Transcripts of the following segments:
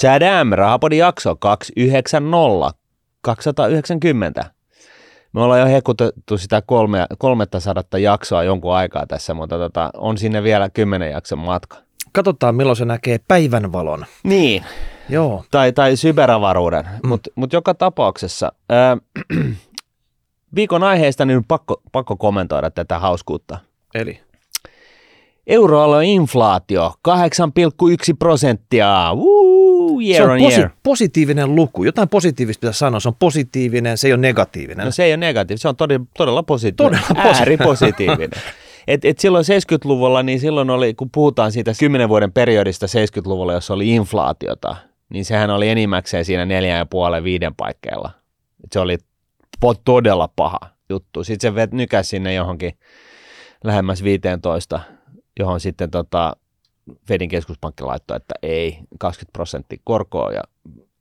Chadam, Rahapodin jakso 290, 290. Me ollaan jo hekutettu sitä 300 jaksoa jonkun aikaa tässä, mutta on sinne vielä 10 jakson matka. Katsotaan, milloin se näkee päivänvalon. Niin, joo. Tai syberavaruuden, mut joka tapauksessa. Viikon aiheesta niin pakko kommentoida tätä hauskuutta. Eli? Euroalueen inflaatio, 8,1%. Se on positiivinen luku. Jotain positiivista pitää sanoa. Se on positiivinen, se ei ole negatiivinen. No se ei ole negatiivinen, se on todella positiivinen. Ääripositiivinen. Et silloin 70-luvulla, niin silloin oli, kun puhutaan siitä 10 vuoden periodista 70-luvulla, jossa oli inflaatiota, niin sehän oli enimmäkseen siinä 4,5-5 paikkeilla. Et se oli todella paha juttu. Sitten se nykäsi sinne johonkin lähemmäs 15, johon sitten Fedin keskuspankki laittoi, että ei, 20% korkoa ja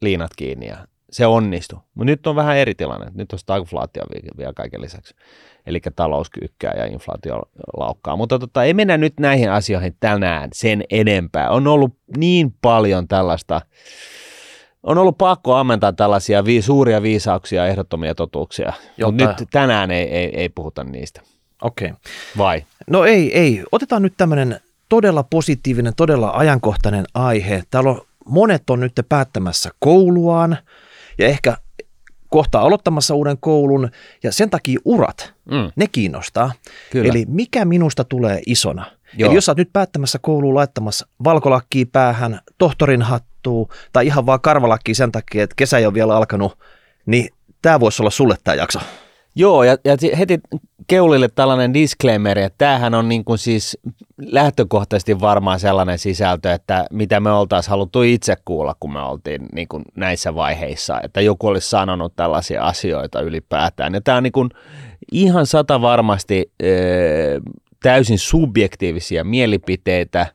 liinat kiinni ja se onnistui. Mutta nyt on vähän eri tilanne, nyt on stagflaatio vielä kaiken lisäksi, eli talous kyykkää ja inflaatio laukkaa. Mutta ei mennä nyt näihin asioihin tänään sen enempää. On ollut niin paljon tällaista, on ollut pakko ammentaa tällaisia suuria viisauksia ja ehdottomia totuuksia, mutta nyt tänään ei puhuta niistä. Okei. Vai? No ei. Otetaan nyt tämmöinen todella positiivinen, todella ajankohtainen aihe. Täällä on, monet on nyt päättämässä kouluaan ja ehkä kohta aloittamassa uuden koulun ja sen takia urat, ne kiinnostaa. Kyllä. Eli mikä minusta tulee isona? Joo. Eli jos sä oot nyt päättämässä kouluun, laittamassa valkolakkiin päähän, tohtorin hattuun tai ihan vaan karvalakkiin sen takia, että kesä ei ole vielä alkanut, niin tämä voisi olla sulle tämä jakso. Joo, ja heti keulille tällainen disclaimer, että tämähän on niin kuin siis lähtökohtaisesti varmaan sellainen sisältö, että mitä me oltaisiin haluttu itse kuulla, kun me oltiin niin kuin näissä vaiheissa, että joku olisi sanonut tällaisia asioita ylipäätään. Ja tämä on niin kuin ihan satavarmasti täysin subjektiivisia mielipiteitä.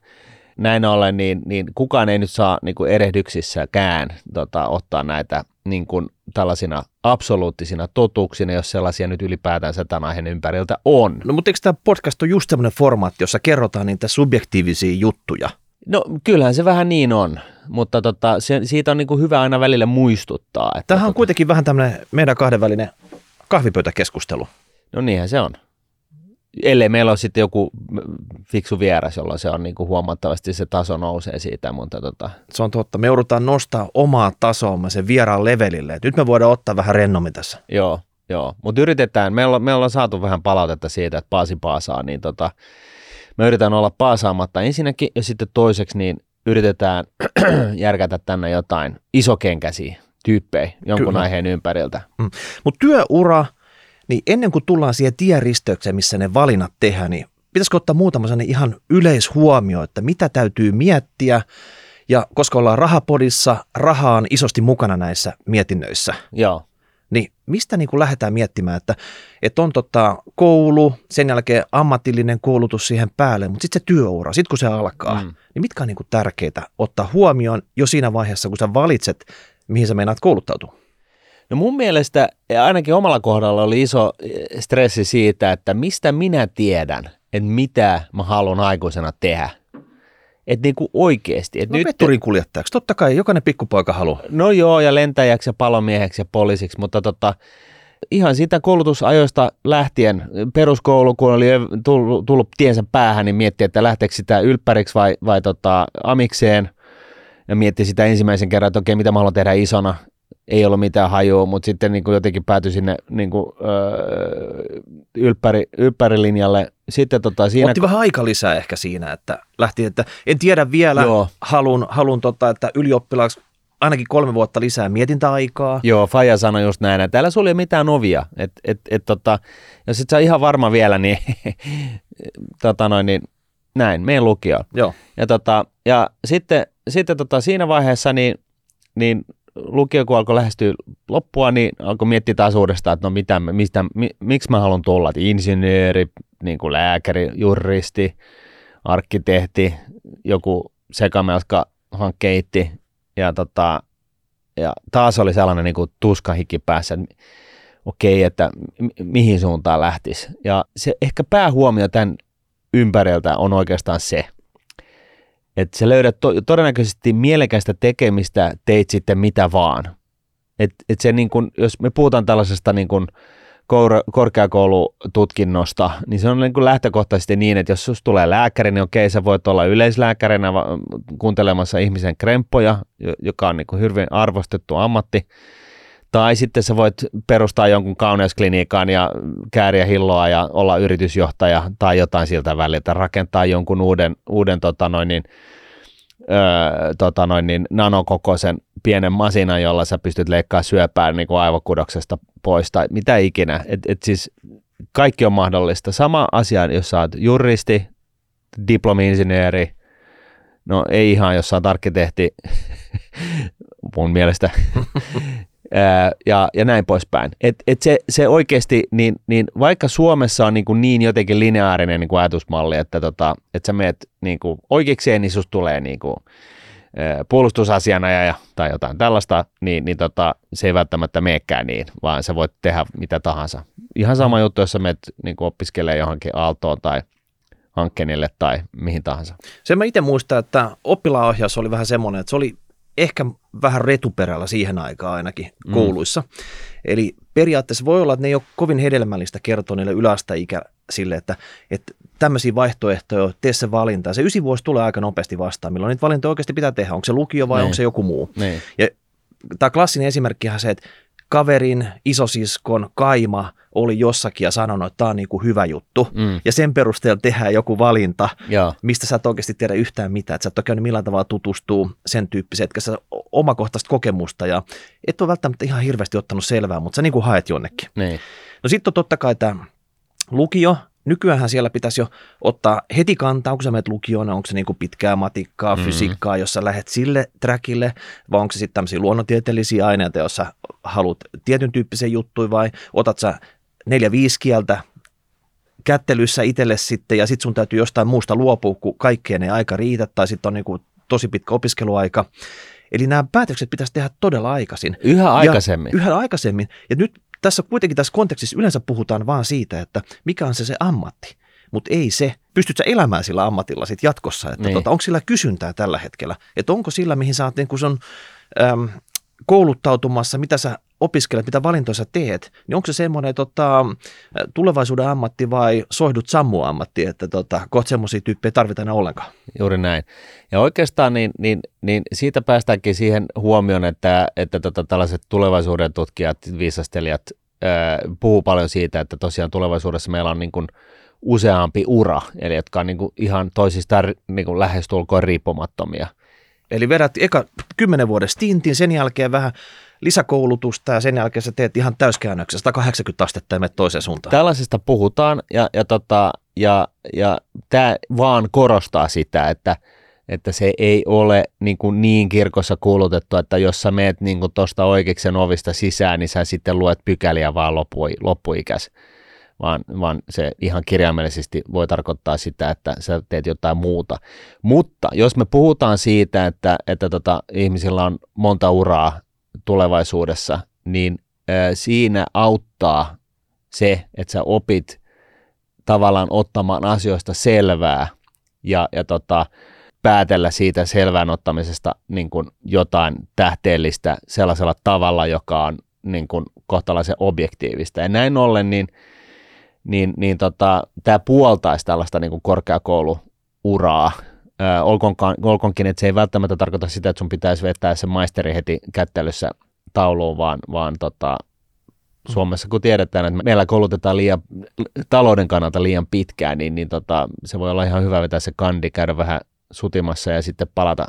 Näin ollen, niin kukaan ei nyt saa niin kuin erehdyksissäkään ottaa näitä niin kuin tällaisina absoluuttisina totuuksina, jos sellaisia nyt ylipäätään tämän aiheen ympäriltä on. No mutta eikö tämä podcast on just tämmöinen formaatti, jossa kerrotaan niitä subjektiivisia juttuja? No kyllähän se vähän niin on, mutta siitä on niin kuin hyvä aina välillä muistuttaa. Että tämähän on kuitenkin vähän tämmöinen meidän kahdenvälinen kahvipöytäkeskustelu. No niinhän se on. Ellei meillä on sitten joku fiksu vieras, jolla se on niin kuin huomattavasti se taso nousee siitä. Mutta Se on totta. Me joudutaan nostaa omaa tasoamme sen vieraan levelille. Et nyt me voidaan ottaa vähän rennommin tässä. Joo. Mutta yritetään. Me ollaan saatu vähän palautetta siitä, että Paasi paasaa. Niin me yritetään olla paasaamatta ensinnäkin ja sitten toiseksi niin yritetään järkätä tänne jotain isokenkäisiä tyyppejä jonkun aiheen ympäriltä. Mm. Mutta työura... Niin ennen kuin tullaan siihen tienristeykseen, missä ne valinnat tehdään, niin pitäisikö ottaa muutama sellainen ihan yleishuomio, että mitä täytyy miettiä, ja koska ollaan Rahapodissa, raha on isosti mukana näissä mietinnöissä. Joo. Niin mistä niin kuin lähdetään miettimään, että on koulu, sen jälkeen ammatillinen koulutus siihen päälle, mutta sitten se työura, sitten kun se alkaa, niin mitkä on niin kuin tärkeitä ottaa huomioon jo siinä vaiheessa, kun sä valitset, mihin sä meinaat kouluttautua? No mun mielestä ainakin omalla kohdalla oli iso stressi siitä, että mistä minä tiedän, että mitä mä haluan aikuisena tehdä. Että niinku oikeasti. Et no nyt... vetturinkuljettajaksi, totta kai jokainen pikkupoika haluaa. No joo, ja lentäjäksi ja palomieheksi ja poliisiksi, mutta ihan siitä koulutusajoista lähtien peruskoulu, kun oli tullut tiensä päähän, niin miettii, että lähteekö sitä ylppäriksi vai amikseen. Ja miettii sitä ensimmäisen kerran, että okei, mitä mä haluan tehdä isona. Ei ollut mitään hajua, mutta sitten niin kuin jotenkin päätyi sinne niin kuin, ylppärilinjalle. Sitten, siinä otti vähän aika lisää ehkä siinä, että lähti, että en tiedä vielä, haluan, että ylioppilaaksi ainakin 3 vuotta lisää mietintäaikaa. Joo, faija sanoi just näin, että älä sulje mitään ovia. Jos et sä ihan varma vielä, niin, niin näin, meen lukioon. Joo. Ja sitten siinä vaiheessa niin lukio, kun alkoi lähestyä loppua, niin alkoi miettiä taas uudestaan, että no miksi mä haluan tulla, että insinööri, niin kuin lääkäri, juristi, arkkitehti, joku sekamelska hankkeitti ja taas oli sellainen niin kuin tuskahiki päässä, että okei, että mihin suuntaan lähtisi. Ja se ehkä päähuomio tämän ympäriltä on oikeastaan se, Että sä löydät todennäköisesti mielekästä tekemistä, teit sitten mitä vaan. Et se niin kun, jos me puhutaan tällaisesta niin kun korkeakoulututkinnosta, niin se on niin kun lähtökohtaisesti niin, että jos susta tulee lääkäri, niin okei, sä voit olla yleislääkärinä kuuntelemassa ihmisen kremppoja, joka on niin kun hyvin arvostettu ammatti. Tai sitten sä voit perustaa jonkun kauneusklinikan ja kääriä hilloa ja olla yritysjohtaja tai jotain siltä väliltä, rakentaa jonkun uuden nanokokoisen pienen masinan, jolla sä pystyt leikkaamaan syöpää niin kuin aivokudoksesta pois tai mitä ikinä. Et siis kaikki on mahdollista. Sama asia, jos sä oot juristi, diplomi-insinööri, no ei ihan, jos sä oot arkkitehti mun mielestä. Ja näin poispäin. Et se oikeasti, niin vaikka Suomessa on niin jotenkin lineaarinen niin kuin ajatusmalli, että et sä meet niin kuin oikeikseen, niin susta tulee niin kuin puolustusasianajaja tai jotain tällaista, niin se ei välttämättä meekään niin, vaan sä voit tehdä mitä tahansa. Ihan sama juttu, jos sä meet niin kuin opiskelemaan johonkin Aaltoon tai Hankkenille tai mihin tahansa. Sen mä itse muistan, että oppilaanohjaus oli vähän semmoinen, että se oli ehkä vähän retuperällä siihen aikaan ainakin kouluissa. Eli periaatteessa voi olla, että ne ei ole kovin hedelmällistä kertoa niille yläasteikäisille, että tämmöisiä vaihtoehtoja, tee se valinta. Se 9 vuosi tulee aika nopeasti vastaan, milloin niitä valintoja oikeasti pitää tehdä. Onko se lukio vai onko se joku muu? Ja tämä klassinen esimerkkihan se, että kaverin, isosiskon, kaima oli jossakin ja sanonut, että tämä on niin kuin hyvä juttu. Ja sen perusteella tehdään joku valinta, mistä sä et oikeasti tiedä yhtään mitään. Sä et ole käynyt millään tavalla tutustua sen tyyppiseen, etkä sä omakohtaista kokemusta ja et ole välttämättä ihan hirveästi ottanut selvää, mutta sä niin kuin haet jonnekin. Niin. No sitten on totta kai tämä lukio. Nykyäänhän siellä pitäisi jo ottaa heti kantaa, onko sä menet lukioon, onko se niin kuin pitkää matikkaa, fysiikkaa, jos sä lähdet sille trackille, vai onko se sitten tämmöisiä luonnontieteellisiä aineita, jos sä haluat tietyn tyyppisen juttuja, vai otat sä 4-5 kieltä kättelyssä itselle sitten, ja sitten sun täytyy jostain muusta luopua, kun kaikkeen ei aika riitä, tai sitten on niin kuin tosi pitkä opiskeluaika. Eli nämä päätökset pitäisi tehdä todella aikaisin. Yhä aikaisemmin. Ja nyt tässä kontekstissa yleensä puhutaan vaan siitä, että mikä on se ammatti, mutta ei se. Pystytkö sä elämään sillä ammatilla sit jatkossa? Että niin. Onko sillä kysyntää tällä hetkellä? Että onko sillä, mihin sä oot niin kun sun, kouluttautumassa, mitä sä opiskelet, mitä valintoja sä teet, niin onko se semmoinen tulevaisuuden ammatti vai soihdut sammua ammatti, että kohta semmoisia tyyppejä tarvitaan enää ollenkaan? Juuri näin. Ja oikeastaan niin siitä päästäänkin siihen huomioon, että tällaiset tulevaisuuden tutkijat, viisastelijat puhuu paljon siitä, että tosiaan tulevaisuudessa meillä on niin kuin useampi ura, eli jotka on niin kuin ihan toisistaan niin kuin lähestulkoon riippumattomia. Eli vedät eka 10 vuoden stintin, sen jälkeen vähän lisäkoulutusta ja sen jälkeen sä teet ihan täyskäännöksen 180 astetta ja menet toiseen suuntaan. Tällaisesta puhutaan ja tämä vaan korostaa sitä, että se ei ole niin kirkossa kuulutettu, että jos sä meet niin tuosta oikeiksen ovista sisään, niin sä sitten luet pykäliä vaan loppuikäs. Vaan se ihan kirjaimellisesti voi tarkoittaa sitä, että sä teet jotain muuta. Mutta jos me puhutaan siitä, että ihmisillä on monta uraa tulevaisuudessa, niin siinä auttaa se, että sä opit tavallaan ottamaan asioista selvää ja päätellä siitä selvään ottamisesta niin kuin jotain tähteellistä sellaisella tavalla, joka on niin kuin kohtalaisen objektiivista. Ja näin ollen niin tämä puoltaisi tällaista niin kuin korkeakouluuraa. Olkoonkin, että se ei välttämättä tarkoita sitä, että sun pitäisi vetää se maisteri heti kättelyssä tauluun, vaan Suomessa kun tiedetään, että meillä koulutetaan liian, talouden kannalta liian pitkään, niin se voi olla ihan hyvä vetää se kandi, käydä vähän sutimassa ja sitten palata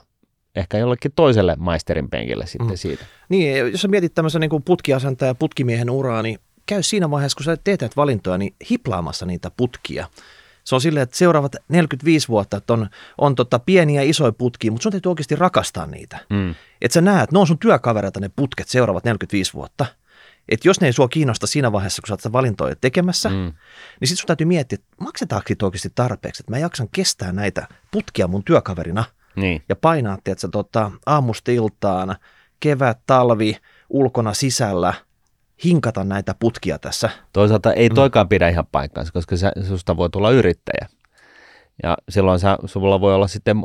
ehkä jollekin toiselle maisterin penkille sitten siitä. Niin, jos sä mietit tämmöisen niin kuin putkiasentajan ja putkimiehen uraa, niin käy siinä vaiheessa, kun sä teet valintoja, niin hiplaamassa niitä putkia. Se on silleen, että seuraavat 45 vuotta että on pieniä ja isoja putkia, mutta sun täytyy oikeasti rakastaa niitä. Että sä näet, ne on sun työkavereita ne putket seuraavat 45 vuotta. Että jos ne ei sua kiinnosta siinä vaiheessa, kun sä oot sitä valintoja tekemässä, niin sit sun täytyy miettiä, että maksetaanko siitä oikeasti tarpeeksi, että mä jaksan kestää näitä putkia mun työkaverina. Niin. Ja painaa, että sä aamusta iltaan, kevät, talvi, ulkona, sisällä, hinkata näitä putkia tässä. Toisaalta ei toikaan pidä ihan paikkaansa, koska susta voi tulla yrittäjä. Ja silloin sulla voi olla sitten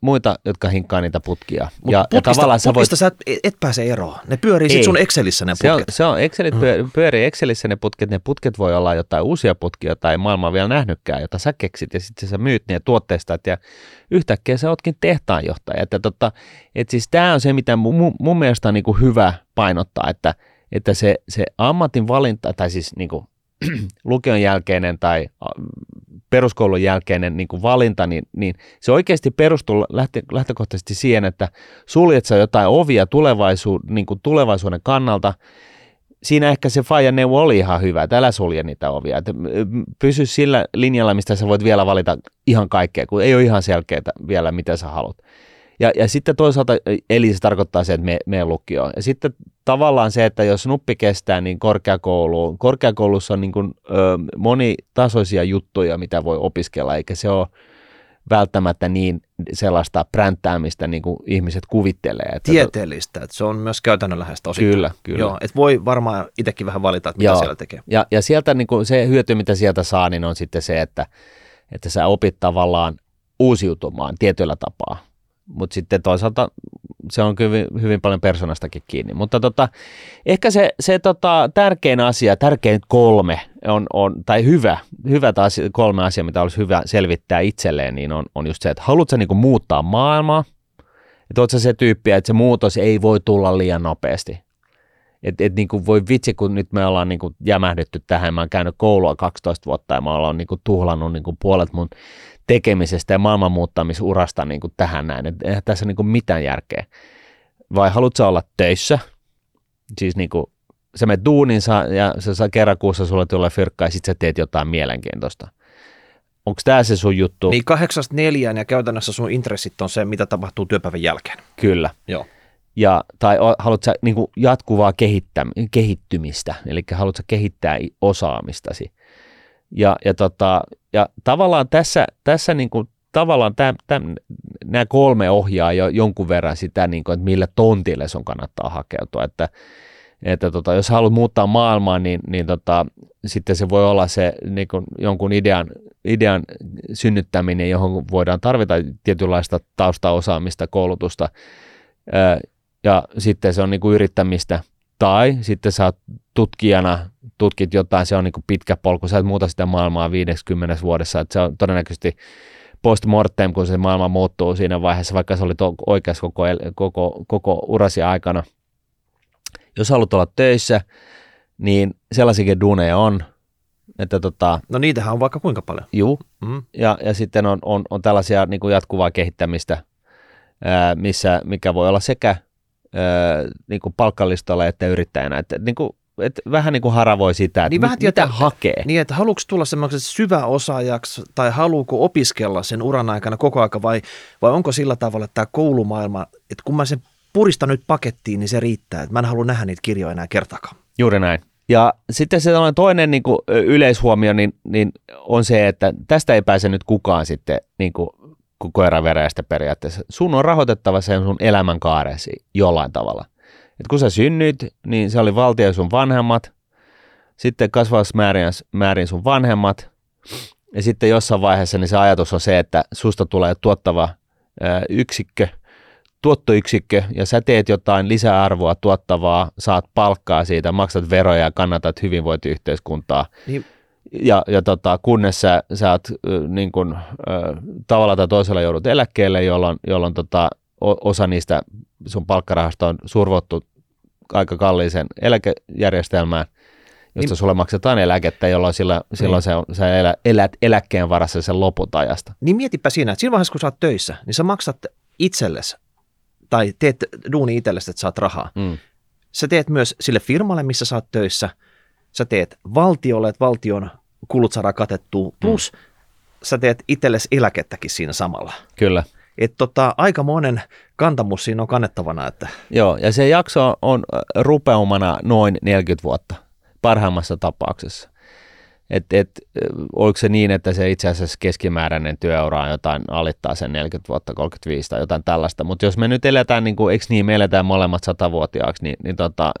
muita, jotka hinkkaa niitä putkia. Mut ja putkista sä et pääse eroon. Ne pyörii sitten sun Excelissä ne putket. Se on Excelit pyörii Excelissä ne putket. Ne putket voi olla jotain uusia putkia tai maailmaa vielä nähnytkään, jota sä keksit. Ja sitten sä myyt ne tuotteista ja yhtäkkiä sä ootkin tehtaanjohtaja. Että siis tää on se, mitä mun mielestä on niinku hyvä painottaa, että se ammatin valinta, tai siis niinku lukion jälkeinen tai peruskoulun jälkeinen niin kuin valinta, niin se oikeasti perustuu lähtökohtaisesti siihen, että suljet sä jotain ovia niin kuin tulevaisuuden kannalta. Siinä ehkä se faijan neuvo oli ihan hyvä, että älä sulje niitä ovia. Että pysy sillä linjalla, mistä sä voit vielä valita ihan kaikkea, kun ei ole ihan selkeää vielä, mitä sä haluat. Ja sitten toisaalta, eli se tarkoittaa se, että me lukioon. Ja sitten tavallaan se, että jos nuppi kestää, niin korkeakouluun. Korkeakoulussa on niin kuin, monitasoisia juttuja, mitä voi opiskella, eikä se ole välttämättä niin sellaista pränttäämistä, niin kuin ihmiset kuvittelee. Että tieteellistä, että se on myös käytännönläheistä osittain. Kyllä. Joo, että voi varmaan itsekin vähän valita, mitä siellä tekee. Ja sieltä niin kuin se hyöty, mitä sieltä saa, niin on sitten se, että sä opit tavallaan uusiutumaan tietyllä tapaa. Mutta sitten toisaalta se on hyvin paljon persoonastakin kiinni. Mutta ehkä se tärkein asia, tärkein kolme, tai kolme asiaa, mitä olisi hyvä selvittää itselleen, niin on just se, että haluatko niinku muuttaa maailmaa? Että oletko se tyyppiä, että se muutos ei voi tulla liian nopeasti? Et niinku voi vitsi, kun nyt me ollaan niinku jämähdetty tähän. Mä oon käynyt koulua 12 vuotta ja mä oon niinku tuhlannut niinku puolet mun tekemisestä ja maailman muuttamisurasta niinku tähän näin. Et eihän tässä niinku mitään järkeä. Vai haluatko olla töissä? Siis niinku sä menet duuniin ja sä kerran kuussa sulle tulee fyrkkaa ja sit sä teet jotain mielenkiintoista. Onko tämä se sun juttu? Niin 8-4 ja käytännössä sun intressit on se, mitä tapahtuu työpäivän jälkeen. Kyllä. Joo. Tai haluatko sä niin kuin jatkuvaa kehittymistä, eli haluatko sä kehittää osaamistasi. Ja tavallaan tässä niin kuin, tavallaan nämä kolme ohjaa jo jonkun verran sitä, niin kuin, että millä tontille sun kannattaa hakeutua. Että jos haluat muuttaa maailmaa, niin sitten se voi olla se niin kuin jonkun idean synnyttäminen, johon voidaan tarvita tietynlaista taustaosaamista, koulutusta. Ja sitten se on niinku yrittämistä, tai sitten sä tutkijana tutkit jotain, se on niinku pitkä polku, sä et muuta sitä maailmaa 50 vuodessa, että se on todennäköisesti post mortem, kun se maailma muuttuu siinä vaiheessa, vaikka se oli oikeassa koko urasi aikana. Jos haluat olla töissä, niin sellaisiakin duuneja on. Että no niitähän on vaikka kuinka paljon. Juu, ja sitten on tällaisia niinku jatkuvaa kehittämistä, mikä voi olla sekä niin kuin palkkalistolla että yrittäjänä, että niin kuin, et vähän niin kuin haravoi sitä, että niin vähän tietää, mitä hakee. Niin, että haluatko tulla semmoiseksi syväosaajaksi tai haluuko opiskella sen uran aikana koko aika vai onko sillä tavalla, että tämä koulumaailma, että kun mä sen puristan nyt pakettiin, niin se riittää, että mä en halua nähdä niitä kirjoja enää kertaakaan. Juuri näin. Ja sitten se toinen niin kuin yleishuomio niin on se, että tästä ei pääse nyt kukaan sitten niin kuin koiran veräjästä periaatteessa. Sun on rahoitettava sen sun elämänkaaresi jollain tavalla. Et kun sä synnyt, niin se oli valtio sun vanhemmat, sitten kasvatusmäärin sun vanhemmat, ja sitten jossain vaiheessa niin se ajatus on se, että susta tulee tuottava tuottoyksikkö, ja sä teet jotain lisäarvoa tuottavaa, saat palkkaa siitä, maksat veroja ja kannatat hyvinvointiyhteiskuntaa. Niin. Ja kunnes sä oot niin kun, tavalla tai toisella joudut eläkkeelle, jolloin osa niistä sun palkkarahasta on survottu aika kalliiseen eläkejärjestelmään, josta sulle maksetaan eläkettä, jolloin silloin sä elät eläkkeen varassa sen loput ajasta. Niin mietipä siinä, että siinä vaiheessa kun sä oot töissä, niin sä maksat itsellesi tai teet duuni itsellesi, että saat rahaa. Sä teet myös sille firmalle, missä sä oot töissä. Sä teet valtiolle, että valtion kulut saadaan katettua, plus sä teet itsellesi eläkettäkin siinä samalla. Kyllä. Että aikamoinen kantamus siinä on kannettavana. Että. Joo, ja se jakso on rupeumana noin 40 vuotta parhaimmassa tapauksessa. Oliko se niin, että se itse asiassa keskimääräinen työura jotain alittaa sen 40 vuotta, 35 tai jotain tällaista, mutta jos me nyt eletään, niin kuin, eikö niin, me eletään molemmat 100-vuotiaaksi, niin,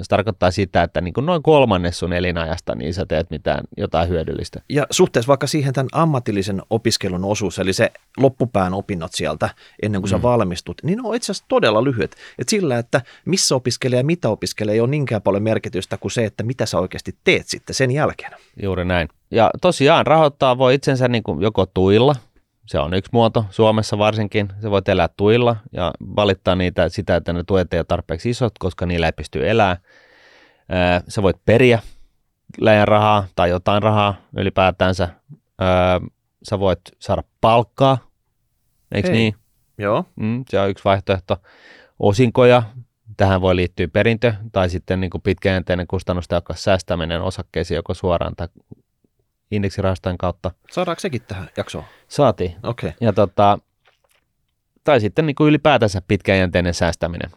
se tarkoittaa sitä, että niin kuin noin kolmannes sun elinajasta, niin sä teet mitään jotain hyödyllistä. Ja suhteessa vaikka siihen tämän ammatillisen opiskelun osuus, eli se loppupään opinnot sieltä ennen kuin sä valmistut, niin ne on itse asiassa todella lyhyet. Et sillä, että missä opiskelee ja mitä opiskelee, ei ole niinkään paljon merkitystä kuin se, että mitä sä oikeasti teet sitten sen jälkeen. Juuri näin. Ja tosiaan rahoittaa voi itsensä niin kuin joko tuilla, se on yksi muoto Suomessa varsinkin, se voi elää tuilla ja valittaa niitä sitä, että ne tuet ei ole tarpeeksi isot, koska niillä ei pysty elämään. Sä voit periä läjän rahaa tai jotain rahaa ylipäätänsä. Sä voit saada palkkaa, eikö niin? Joo. Se on yksi vaihtoehto. Osinkoja, tähän voi liittyä perintö tai sitten niin kuin pitkäjänteinen kustannustehokas säästäminen osakkeisiin joko suoraan tai indeksirahastojen kautta. Saadaanko sekin tähän jaksoon? Saatiin. Okay. Ja tai sitten niin kuin ylipäätänsä pitkäjänteinen säästäminen.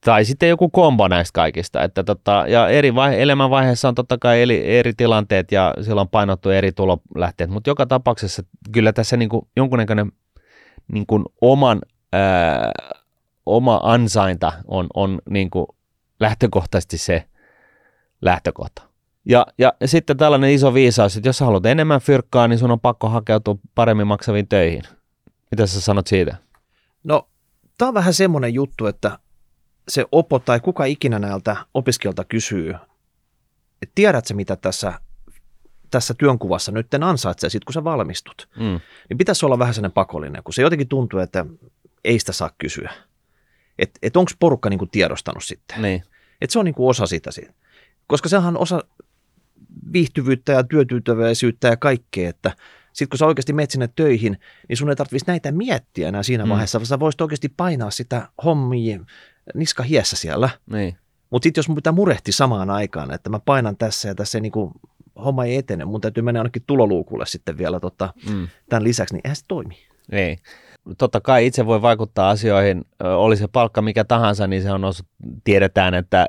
Tai sitten joku kombo näistä kaikista. Että ja eri elämänvaiheessa on totta kai eri tilanteet ja silloin painottu eri tulolähteet, mutta joka tapauksessa kyllä tässä niin kuin jonkunnäköinen niin kuin oma ansainta on niin kuin lähtökohtaisesti se lähtökohta. Ja sitten tällainen iso viisaus, että jos sä haluat enemmän fyrkkaa, niin sun on pakko hakeutua paremmin maksaviin töihin. Mitä sä sanot siitä? No, tää on vähän semmoinen juttu, että se opo tai kuka ikinä näiltä opiskelijoilta kysyy, että tiedätkö mitä tässä työnkuvassa nyt ansaitsee sit kun sä valmistut. Niin pitäisi olla vähän sellainen pakollinen, kun se jotenkin tuntuu, että ei sitä saa kysyä. Että onko porukka niinku tiedostanut sitten? Niin. Että se on niinku osa sitä siitä. Koska sehän on osa viihtyvyyttä ja työtyytyväisyyttä ja kaikkea, että sitten kun sä oikeasti menet sinne töihin, niin sun ei tarvitsisi näitä miettiä enää siinä vaiheessa, vaan sä voisit oikeasti painaa sitä hommia niska hiessä siellä. Niin. Mutta sitten jos mun pitää murehtia samaan aikaan, että mä painan tässä ja tässä ei niinku, homma ei etene, mun täytyy mennä ainakin tuloluukulle sitten vielä tämän lisäksi, niin eihän se toimi. Niin. Totta kai itse voi vaikuttaa asioihin, oli se palkka mikä tahansa, niin se on tiedetään, että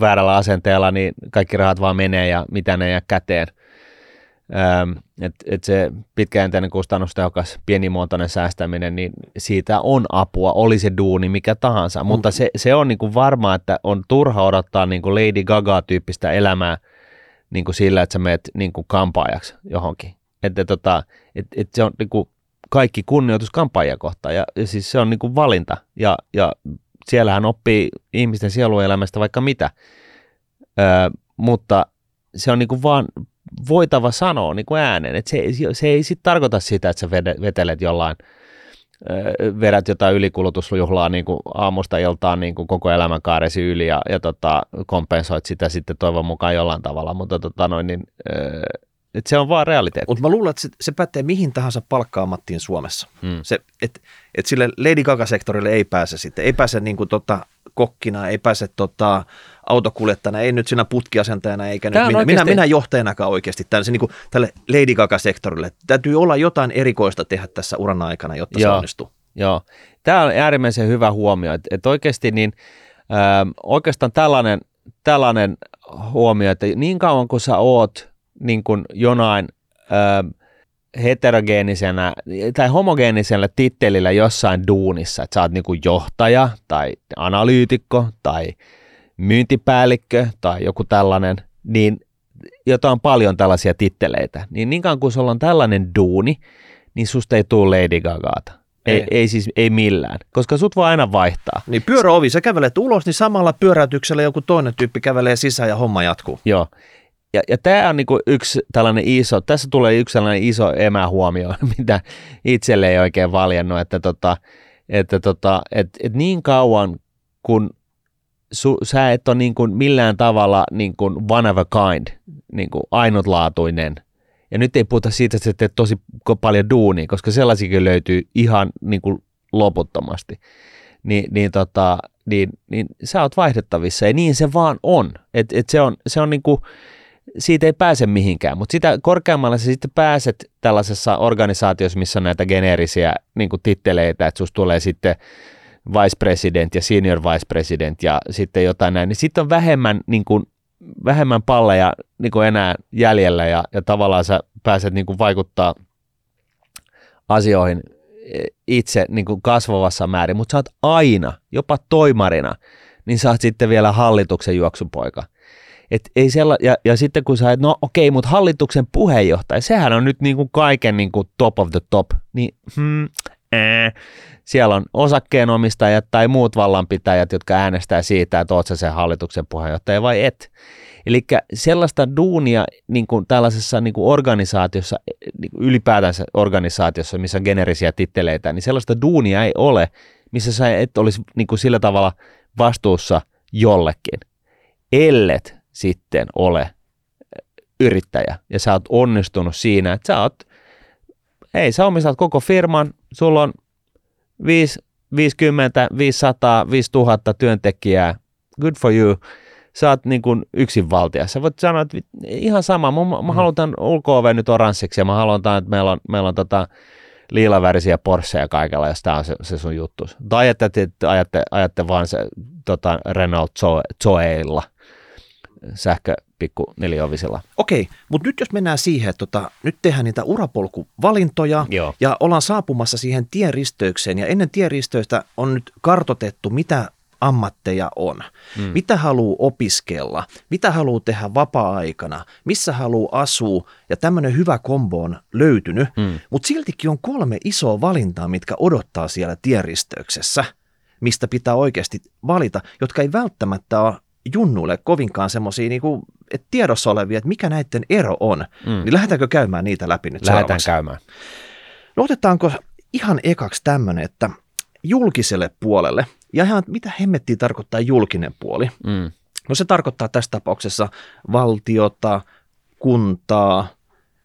väärällä asenteella niin kaikki rahat vaan menee ja mitään ei jää käteen. Että se pitkäjänteinen kustannustehokas pienimuotoinen säästäminen, niin siitä on apua, oli se duuni mikä tahansa, mutta se on niin kuin varmaa, että on turha odottaa niin kuin Lady Gaga-tyyppistä elämää niin kuin sillä, että sä meet niin kuin kampaajaksi johonkin. Että se on niin kuin kaikki kunnioitus kampaajia kohtaan ja siis se on niin kuin valinta ja siellähän oppii ihmisten sieluelämästä vaikka mitä, mutta se on niin kuin vaan voitava sanoa niin kuin ääneen, että se ei sit tarkoita sitä, että sä vetelet jollain, vedät jotain ylikulutusjuhlaa niin kuin aamusta iltaan niin kuin koko elämänkaaresi yli ja kompensoit sitä sitten toivon mukaan jollain tavalla, mutta että se on vaan realiteetti. Mutta mä luulen, että se pätee mihin tahansa palkka-ammattiin Suomessa. Et sille Lady Gaga-sektorille ei pääse sitten. Ei pääse niinku kokkina, ei pääse autokuljettajana, ei nyt siinä putkiasentajana eikä nyt minä johtajanakaan oikeasti. Niinku, tälle Lady Gaga-sektorille täytyy olla jotain erikoista tehdä tässä uran aikana, jotta se onnistuu. Joo. Tämä on äärimmäisen hyvä huomio. Että oikeasti niin, oikeastaan tällainen huomio, että niin kauan kuin sä oot niin kuin jonain heterogeenisenä tai homogeenisellä tittelillä jossain duunissa, että sä oot niin kuin johtaja tai analyytikko tai myyntipäällikkö tai joku tällainen, niin jota on paljon tällaisia titteleitä, niin kauan kun sulla on tällainen duuni, niin susta ei tule Lady Gagata. Ei siis, ei millään, koska sut voi aina vaihtaa. Niin pyöräovi, sä kävelet ulos, niin samalla pyöräytyksellä joku toinen tyyppi kävelee sisään ja homma jatkuu. Joo. Ja tämä on niinku yksi tällainen iso, tässä tulee yksi tällainen iso emähuomio, mitä itselle ei oikein valjennut, että niin kauan kun sä et ole niin kuin millään tavalla niin kuin one of a kind, niin kuin ainutlaatuinen. Ja nyt ei puhuta siitä, että sä teet tosi paljon duunia, koska sellaisikin löytyy ihan niin kuin loputtomasti. Niin sä oot vaihdettavissa ja niin se vaan on. Se on niin kuin, siitä ei pääse mihinkään, mutta sitä korkeammalla sä sitten pääset tällaisessa organisaatiossa, missä on näitä geneerisiä niin kuin titteleitä, että susta tulee sitten vice president ja senior vice president ja sitten jotain näin, niin sitten on vähemmän niin kuin vähemmän palleja niin kuin enää jäljellä ja tavallaan sä pääset niin kuin vaikuttaa asioihin itse niin kuin kasvavassa määrin, mutta sä oot aina, jopa toimarina, niin sä oot sitten vielä hallituksen juoksupoika. Et ei ja sitten kun sä et, no okei, mutta hallituksen puheenjohtaja, sehän on nyt niin kuin kaiken niin kuin top of the top, niin siellä on osakkeenomistajat tai muut vallanpitäjät, jotka äänestää siitä, että oot sä sen hallituksen puheenjohtaja vai et. Eli sellaista duunia niin kuin tällaisessa niin kuin organisaatiossa, niin kuin ylipäätänsä organisaatiossa, missä on generisiä titteleitä, niin sellaista duunia ei ole, missä sä et olisi niin kuin sillä tavalla vastuussa jollekin, ellet sitten ole yrittäjä ja sä oot onnistunut siinä, että sä omistat koko firman, sulla on 50, 500, 5000 työntekijää, good for you, sä oot niin kuin yksinvaltias. Sä voit sanoa, että ihan sama, mä halutaan ulko-oven nyt oranssiksi ja mä halutaan, että meillä on liilavärisiä Porscheja kaikella, jos tää on se sun juttu. Tai ajatte vaan se Renault Zoeilla. Sähköpikku neliovisilla. Okei, mutta nyt jos mennään siihen, että nyt tehdään niitä urapolkuvalintoja. Joo. Ja ollaan saapumassa siihen tienristeykseen ja ennen tienristeystä on nyt kartoitettu, mitä ammatteja on, mitä haluaa opiskella, mitä haluaa tehdä vapaa-aikana, missä haluaa asua ja tämmöinen hyvä kombo on löytynyt, mutta siltikin on 3 isoa valintaa, mitkä odottaa siellä tienristeyksessä, mistä pitää oikeasti valita, jotka ei välttämättä ole junnuille kovinkaan semmoisia niinku, että tiedossa olevia, että mikä näiden ero on, niin lähdetäänkö käymään niitä läpi nyt? Lähdetään käymään. No otetaanko ihan ekaksi tämmöinen, että julkiselle puolelle, ja ihan mitä hemmettiä tarkoittaa julkinen puoli? No se tarkoittaa tässä tapauksessa valtiota, kuntaa,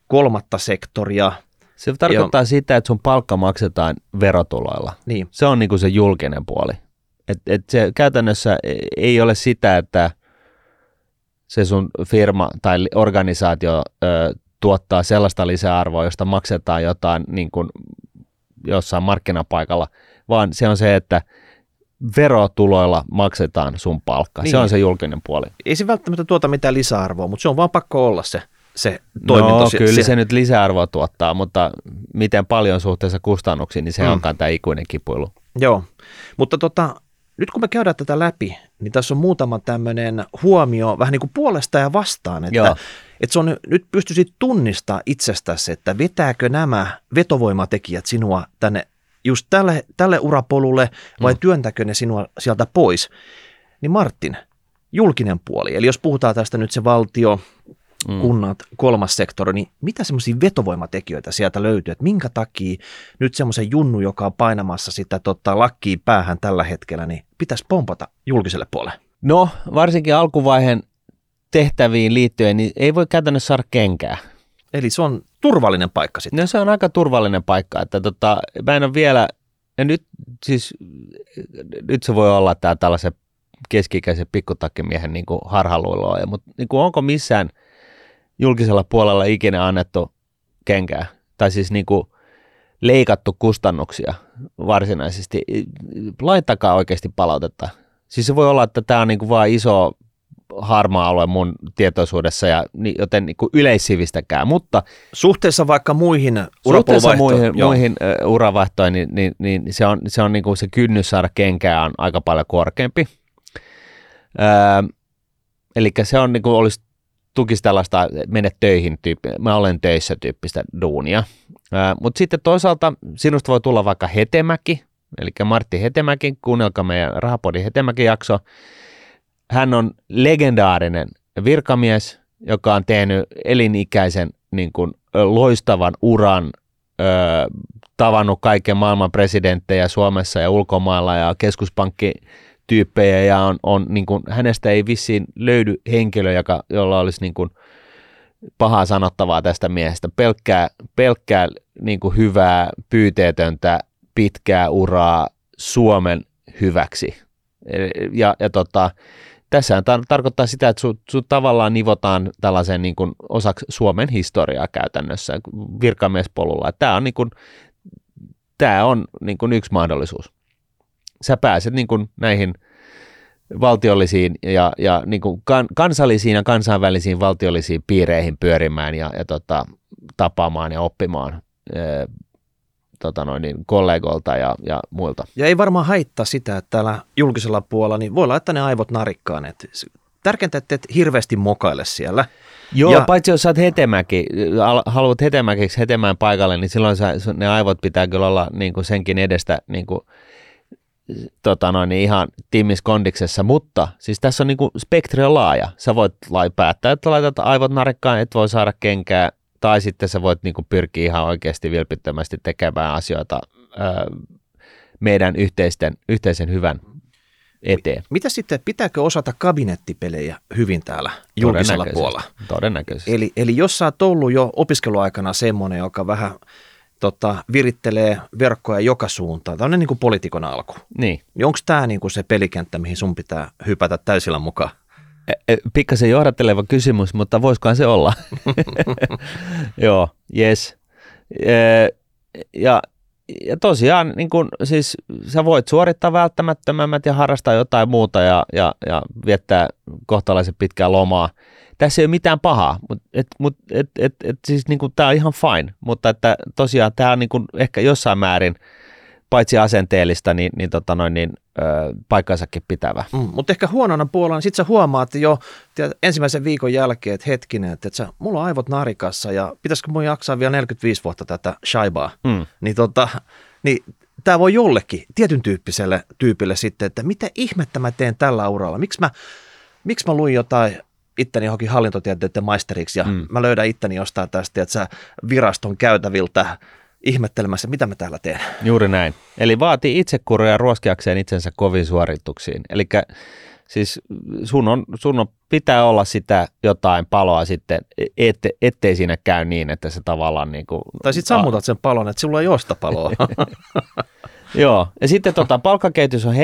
3. sektoria. Se tarkoittaa sitä, että sun palkka maksetaan verotuloilla. Niin. Se on niinku se julkinen puoli. Et se käytännössä ei ole sitä, että se sun firma tai organisaatio tuottaa sellaista lisäarvoa, josta maksetaan jotain niin kuin jossain markkinapaikalla, vaan se on se, että verotuloilla maksetaan sun palkka. Niin. Se on se julkinen puoli. Ei se välttämättä tuota mitään lisäarvoa, mutta se on vaan pakko olla se toiminto. No kyllä se nyt lisäarvoa tuottaa, mutta miten paljon suhteessa kustannuksiin, niin se onkaan tämä ikuinen kipuilu. Joo, mutta nyt kun me käydään tätä läpi, niin tässä on muutama tämmöinen huomio vähän niin kuin puolesta ja vastaan, että se on, nyt pystyisit tunnistaa itsestäsi, että vetääkö nämä vetovoimatekijät sinua tänne just tälle urapolulle vai työntäkö ne sinua sieltä pois. Niin Martin, julkinen puoli, eli jos puhutaan tästä nyt se valtio, kunnat, 3. sektori, niin mitä semmoisia vetovoimatekijöitä sieltä löytyy, että minkä takia nyt semmoisen junnu, joka on painamassa sitä lakkiin päähän tällä hetkellä, niin pitäisi pompata julkiselle puolelle? No varsinkin alkuvaiheen tehtäviin liittyen, niin ei voi käytännössä saada kenkää. Eli se on turvallinen paikka sitten? No se on aika turvallinen paikka, että mä en ole vielä, ja nyt se voi olla tää tällaisen keski-ikäisen pikkutakkimiehen niin kuin harhaluiloa, mutta niin kuin onko missään julkisella puolella ikinä annettu kenkää, tai siis niin kuin leikattu kustannuksia varsinaisesti. Laittakaa oikeasti palautetta. Siis se voi olla, että tämä on niin kuin vaan iso harmaa alue mun tietoisuudessa, joten niin kuin yleissivistäkään. Mutta suhteessa vaikka muihin uravaihtoihin, niin se on niin kuin se kynnys saada kenkää on aika paljon korkeampi. Eli se on niin kuin olisi tukisi tällaista mene töihin tyyppiä, mä olen töissä tyyppistä duunia. Mutta sitten toisaalta sinusta voi tulla vaikka Hetemäki, eli Martti Hetemäki, kuunnelkaa meidän Rahapodin Hetemäki-jakso. Hän on legendaarinen virkamies, joka on tehnyt elinikäisen niin kuin, loistavan uran, tavannut kaiken maailman presidenttejä Suomessa ja ulkomailla ja keskuspankkityyppejä ja on niin kuin, hänestä ei vissiin löydy henkilö, jolla olisi niin kuin pahaa sanottavaa tästä miehestä. Pelkkää niin kuin hyvää, pyyteetöntä, pitkää uraa Suomen hyväksi. Ja tässähän tarkoittaa sitä, että sut tavallaan nivotaan tällaisen niin kuin osaksi Suomen historiaa käytännössä virkamiespolulla. Tämä on niin kuin yksi mahdollisuus. Sä pääset niin kuin näihin valtiollisiin ja niin kuin kansallisiin ja kansainvälisiin valtiollisiin piireihin pyörimään ja tapaamaan ja oppimaan kollegoilta ja muilta. Ja ei varmaan haittaa sitä, että täällä julkisella puolella niin voi laittaa ne aivot narikkaan. Tärkeintä, että et hirveästi mokaile siellä. Joo, ja paitsi jos saat Hetemäki, haluat Hetemäkiksi Hetemään paikalle, niin silloin ne aivot pitää kyllä olla niin kuin senkin edestä niin kuin, ihan timmiskondiksessa, mutta siis tässä on niin kuin spektri on laaja. Sä voit päättää, että laitat aivot narikkaan, et voi saada kenkää, tai sitten sä voit niin kuin pyrkiä ihan oikeasti vilpittömästi tekemään asioita meidän yhteisen hyvän eteen. Mitä sitten, pitääkö osata kabinettipelejä hyvin täällä julkisella puolella? Todennäköisesti. Eli jos sä oot ollut jo opiskeluaikana semmoinen, joka vähän virittelee verkkoja joka suuntaan, tämmöinen niin kuin poliitikon alku. Niin onko tämä niin kuin se pelikenttä, mihin sun pitää hypätä täysillä mukaan? Pikkasen johdatteleva kysymys, mutta voisikohan se olla? Joo, jes. Ja tosiaan, niin kun, siis sä voit suorittaa välttämättömämmät ja harrastaa jotain muuta ja viettää kohtalaisen pitkää lomaa. Tässä ei ole mitään pahaa, mutta siis niin kun, tää on ihan fine, mutta että tosiaan tää on niin kun, ehkä jossain määrin, paitsi asenteellista, niin paikkansakin pitävä. Mutta ehkä huonona puolella, niin sit sä huomaat jo ensimmäisen viikon jälkeen, että hetkinen, että mulla on aivot narikassa ja pitäisikö mun jaksaa vielä 45 vuotta tätä shaibaa. Niin tää voi jollekin tietyn tyyppiselle tyypille sitten, että mitä ihmettä mä teen tällä uralla. Miksi mä luin jotain itteni johonkin hallintotieteiden maisteriksi ja mä löydän itteni jostain tästä, että sä viraston käytäviltä ihmettelemässä, mitä me täällä teemme. Juuri näin. Eli vaatii itsekuria ruoskiakseen itsensä koviin suorituksiin. Eli siis sun on pitää olla sitä jotain paloa sitten, ettei siinä käy niin, että se tavallaan niin kuin... Tai sitten sammutat sen palon, että sulla ei ole sitä paloa. Joo. Ja sitten palkkakehitys on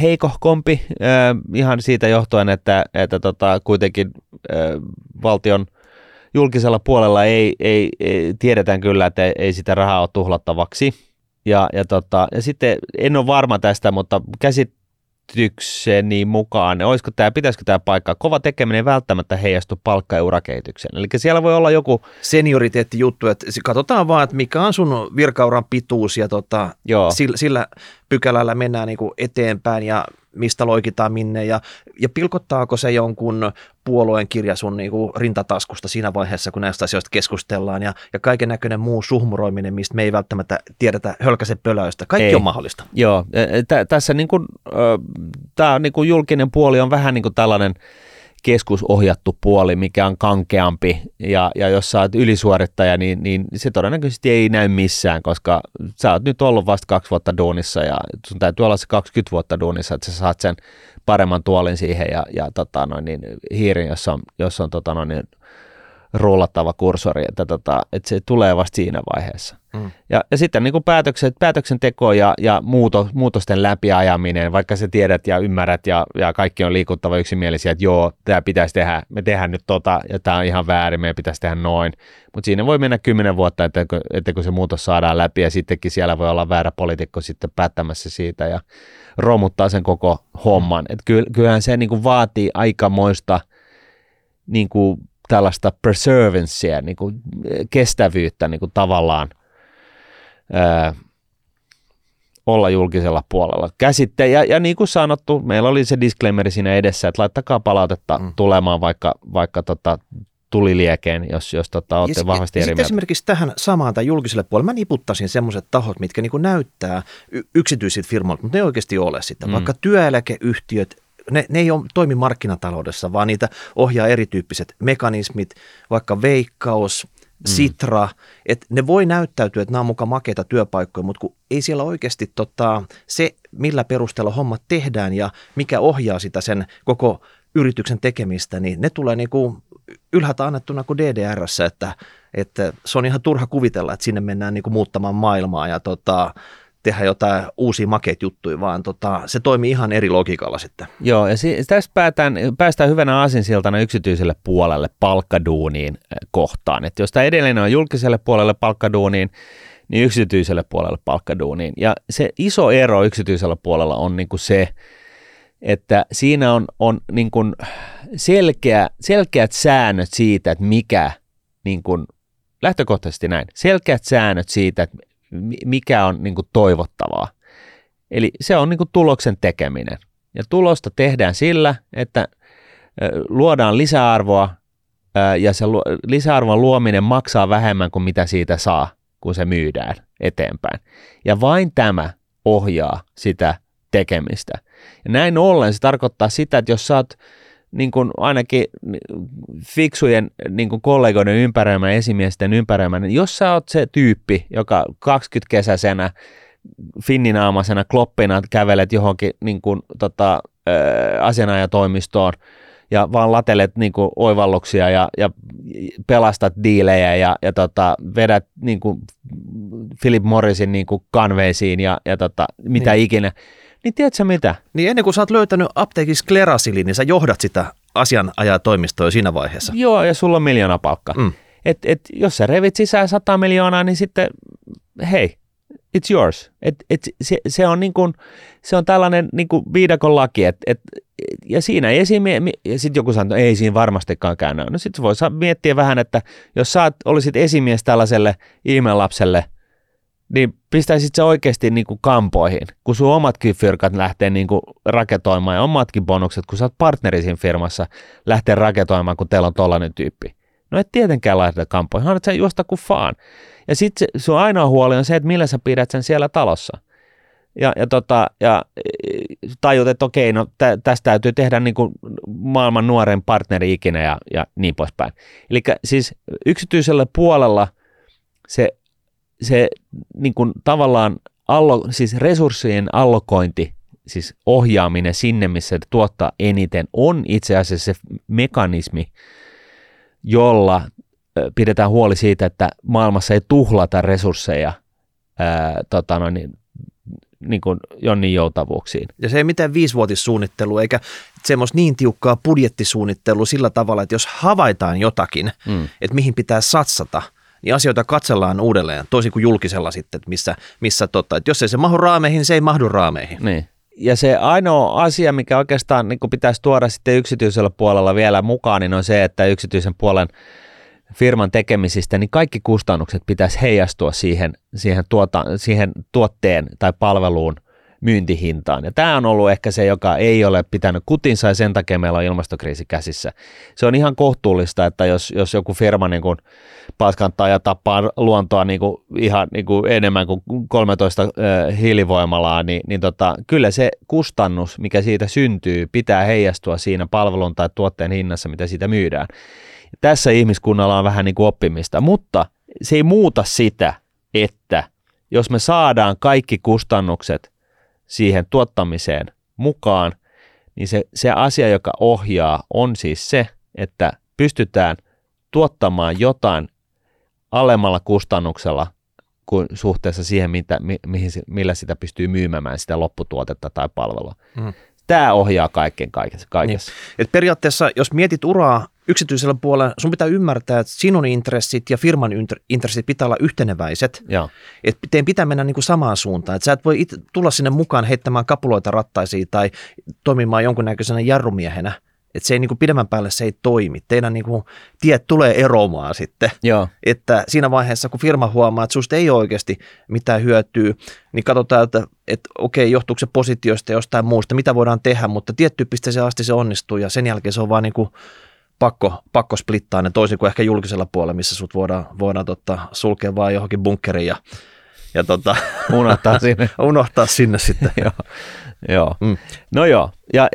heikohkompi ihan siitä johtuen, että kuitenkin valtion... Julkisella puolella ei tiedetään kyllä, että ei sitä rahaa ole tuhlattavaksi. Ja sitten en ole varma tästä, mutta käsitykseni mukaan, pitäisikö tämä paikka? Kova tekeminen välttämättä heijastu palkka- ja urakehitykseen. Eli siellä voi olla joku... Senioriteettijuttu, että katsotaan vaan, että mikä on sun virkauran pituus ja sillä pykälällä mennään niinku eteenpäin ja... mistä loikitaan minne ja pilkottaako se jonkun puolueen kirja sun niinku rintataskusta siinä vaiheessa, kun näistä asioista keskustellaan ja kaiken näköinen muu suhmuroiminen, mistä me ei välttämättä tiedetä hölkäsen pöläystä. Kaikki ei. On mahdollista. Joo, tässä niinku, tää niinku julkinen puoli on vähän niinku tällainen keskusohjattu puoli, mikä on kankeampi ja jos sä oot ylisuorittaja, niin se todennäköisesti ei näy missään, koska sä oot nyt ollut vasta 2 vuotta duunissa ja sun täytyy olla se 20 vuotta duunissa, että sä saat sen paremman tuolin siihen ja hiirin, jos on rullattava kursori, että se tulee vasta siinä vaiheessa. Ja sitten niin kuin päätöksenteko ja muutosten läpiajaminen, vaikka sä tiedät ja ymmärrät ja kaikki on liikuttava yksimielisiä, että joo, tämä pitäisi tehdä, me tehdään nyt ja tämä on ihan väärin, meidän pitäisi tehdä noin. Mutta siinä voi mennä 10 vuotta, että kun se muutos saadaan läpi ja sittenkin siellä voi olla väärä poliitikko sitten päättämässä siitä ja romuttaa sen koko homman. Et kyllähän se niin kuin vaatii aikamoista niin kuin tällaista perseveranceä, niin kuin kestävyyttä niin kuin tavallaan olla julkisella puolella. Käsitteen, ja niin kuin sanottu, meillä oli se disclaimer siinä edessä, että laittakaa palautetta tulemaan vaikka tuliliekeen, jos olette vahvasti eri mieltä. Esimerkiksi tähän samaan tai julkiselle puolelle, mä niputtaisin semmoiset tahot, mitkä niin kuin näyttää yksityisiltä firmoilta, mutta ne ei oikeasti ole sitä, vaikka työeläkeyhtiöt, ne ei toimi markkinataloudessa, vaan niitä ohjaa erityyppiset mekanismit, vaikka Veikkaus, Sitra, että ne voi näyttäytyä, että nämä on muka makeita työpaikkoja, mutta kun ei siellä oikeasti se, millä perusteella hommat tehdään ja mikä ohjaa sitä sen koko yrityksen tekemistä, niin ne tulee niin kuin ylhäältä annettuna kuin DDR:ssä, että se on ihan turha kuvitella, että sinne mennään niin kuin muuttamaan maailmaa ja tehdä jotain uusia makeita juttuja, vaan se toimii ihan eri logiikalla sitten. Joo, ja tässä päästään hyvänä aasinsiltana yksityiselle puolelle palkkaduuniin kohtaan. Et jos tämä edellinen on julkiselle puolelle palkkaduuniin, niin yksityiselle puolelle palkkaduuniin. Ja se iso ero yksityisellä puolella on niinku se, että siinä on niin kuin selkeät säännöt siitä, että mikä niin kuin, lähtökohtaisesti näin, selkeät säännöt siitä, että mikä on niin kuin toivottavaa. Eli se on niin kuin tuloksen tekeminen. Ja tulosta tehdään sillä, että luodaan lisäarvoa ja se lisäarvon luominen maksaa vähemmän kuin mitä siitä saa, kun se myydään eteenpäin. Ja vain tämä ohjaa sitä tekemistä. Ja näin ollen se tarkoittaa sitä, että jos sä oot niin kuin ainakin fiksujen niin kuin kollegoiden ympäröimän, esimiesten ympäröimän, niin jos sä oot se tyyppi, joka 20-kesäisenä finninaamaisena kloppina kävelet johonkin niin kuin, asianajatoimistoon ja vaan latelet niin kuin, oivalluksia ja pelastat diilejä ja vedät niin kuin, Philip Morrisin niin kuin, kanveisiin ja mitä niin. Ikinä. Niin tiedätkö mitä? Niin ennen kuin sä oot löytänyt apteekissa Klerasilin, niin sä johdat sitä asianajatoimistoa siinä vaiheessa. Joo, ja sulla on miljoonapalkka. Mm. Et, jos sä revit sisään 100 miljoonaa, niin sitten hei, it's yours. Se on niin kuin, se on tällainen niin kuin viidakon laki, ja siinä ja sitten joku sanoo, ei siinä varmastikaan käy näin. No sitten voi miettiä vähän, että jos sä olisit esimies tällaiselle ihmelapselle, niin pistäisit sä oikeasti niin kuin kampoihin, kun sun omatkin fyrkat lähtee niin kuin raketoimaan ja omatkin bonukset, kun sä oot partneri siinä firmassa, lähtee raketoimaan, kun teillä on tollainen tyyppi. No et tietenkään laiteta kampoihin, haluat sä juosta kuin vaan. Ja sitten sun ainoa huoli on se, että millä sä pidät sen siellä talossa. Ja tajut, että okei, no tästä täytyy tehdä niin kuin maailman nuoren partneri ikinä ja niin poispäin. Eli siis yksityisellä puolella se niin kuin tavallaan siis resurssien allokointi, siis ohjaaminen sinne, missä tuottaa eniten, on itse asiassa se mekanismi, jolla pidetään huoli siitä, että maailmassa ei tuhlata resursseja niin kuin jonnin joutavuuksiin. Ja se ei mitään 5-vuotissuunnittelu eikä semmoista niin tiukkaa budjettisuunnittelua sillä tavalla, että jos havaitaan jotakin, että mihin pitää satsata, niin asioita katsellaan uudelleen, toisin kuin julkisella sitten, että että jos ei se mahdu raameihin, niin se ei mahdu raameihin. Niin. Ja se ainoa asia, mikä oikeastaan niin kuin pitäisi tuoda sitten yksityisellä puolella vielä mukaan, niin on se, että yksityisen puolen firman tekemisistä, niin kaikki kustannukset pitäisi heijastua siihen tuotteen tai palveluun myyntihintaan. Ja tämä on ollut ehkä se, joka ei ole pitänyt kutinsa, ja sen takia meillä on ilmastokriisi käsissä. Se on ihan kohtuullista, että jos joku firma niin kuin paskantaa ja tappaa luontoa niin kuin ihan niin kuin enemmän kuin 13 hiilivoimalaa, niin kyllä se kustannus, mikä siitä syntyy, pitää heijastua siinä palvelun tai tuotteen hinnassa, mitä siitä myydään. Tässä ihmiskunnalla on vähän niin kuin oppimista, mutta se ei muuta sitä, että jos me saadaan kaikki kustannukset siihen tuottamiseen mukaan, niin se asia, joka ohjaa, on siis se, että pystytään tuottamaan jotain alemmalla kustannuksella kuin suhteessa siihen, millä sitä pystyy myymään sitä lopputuotetta tai palvelua. Mm. Tämä ohjaa kaikessa. Niin. Et periaatteessa, jos mietit uraa yksityisellä puolella, sun pitää ymmärtää, että sinun intressit ja firman intressit pitää olla yhteneväiset. Että teidän pitää mennä niin kuin samaan suuntaan. Et sä et voi tulla sinne mukaan heittämään kapuloita rattaisiin tai toimimaan jonkunnäköisenä jarrumiehenä. Että se ei niin kuin pidemmän päälle se ei toimi. Teidän niin kuin tiet tulee eroamaan sitten. Joo. Että siinä vaiheessa, kun firma huomaa, että susta ei oikeasti mitään hyötyä, niin katsotaan, että okei, johtuuko se positioista ja jostain muusta, mitä voidaan tehdä, mutta tiettyyn pisteeseen asti se onnistuu ja sen jälkeen se on vaan niin kuin pakko splittaa ne toisin kuin ehkä julkisella puolella, missä sut voidaan sulkea vaan johonkin bunkkeriin ja unohtaa sinne sitten. Joo. Mm. No joo, ja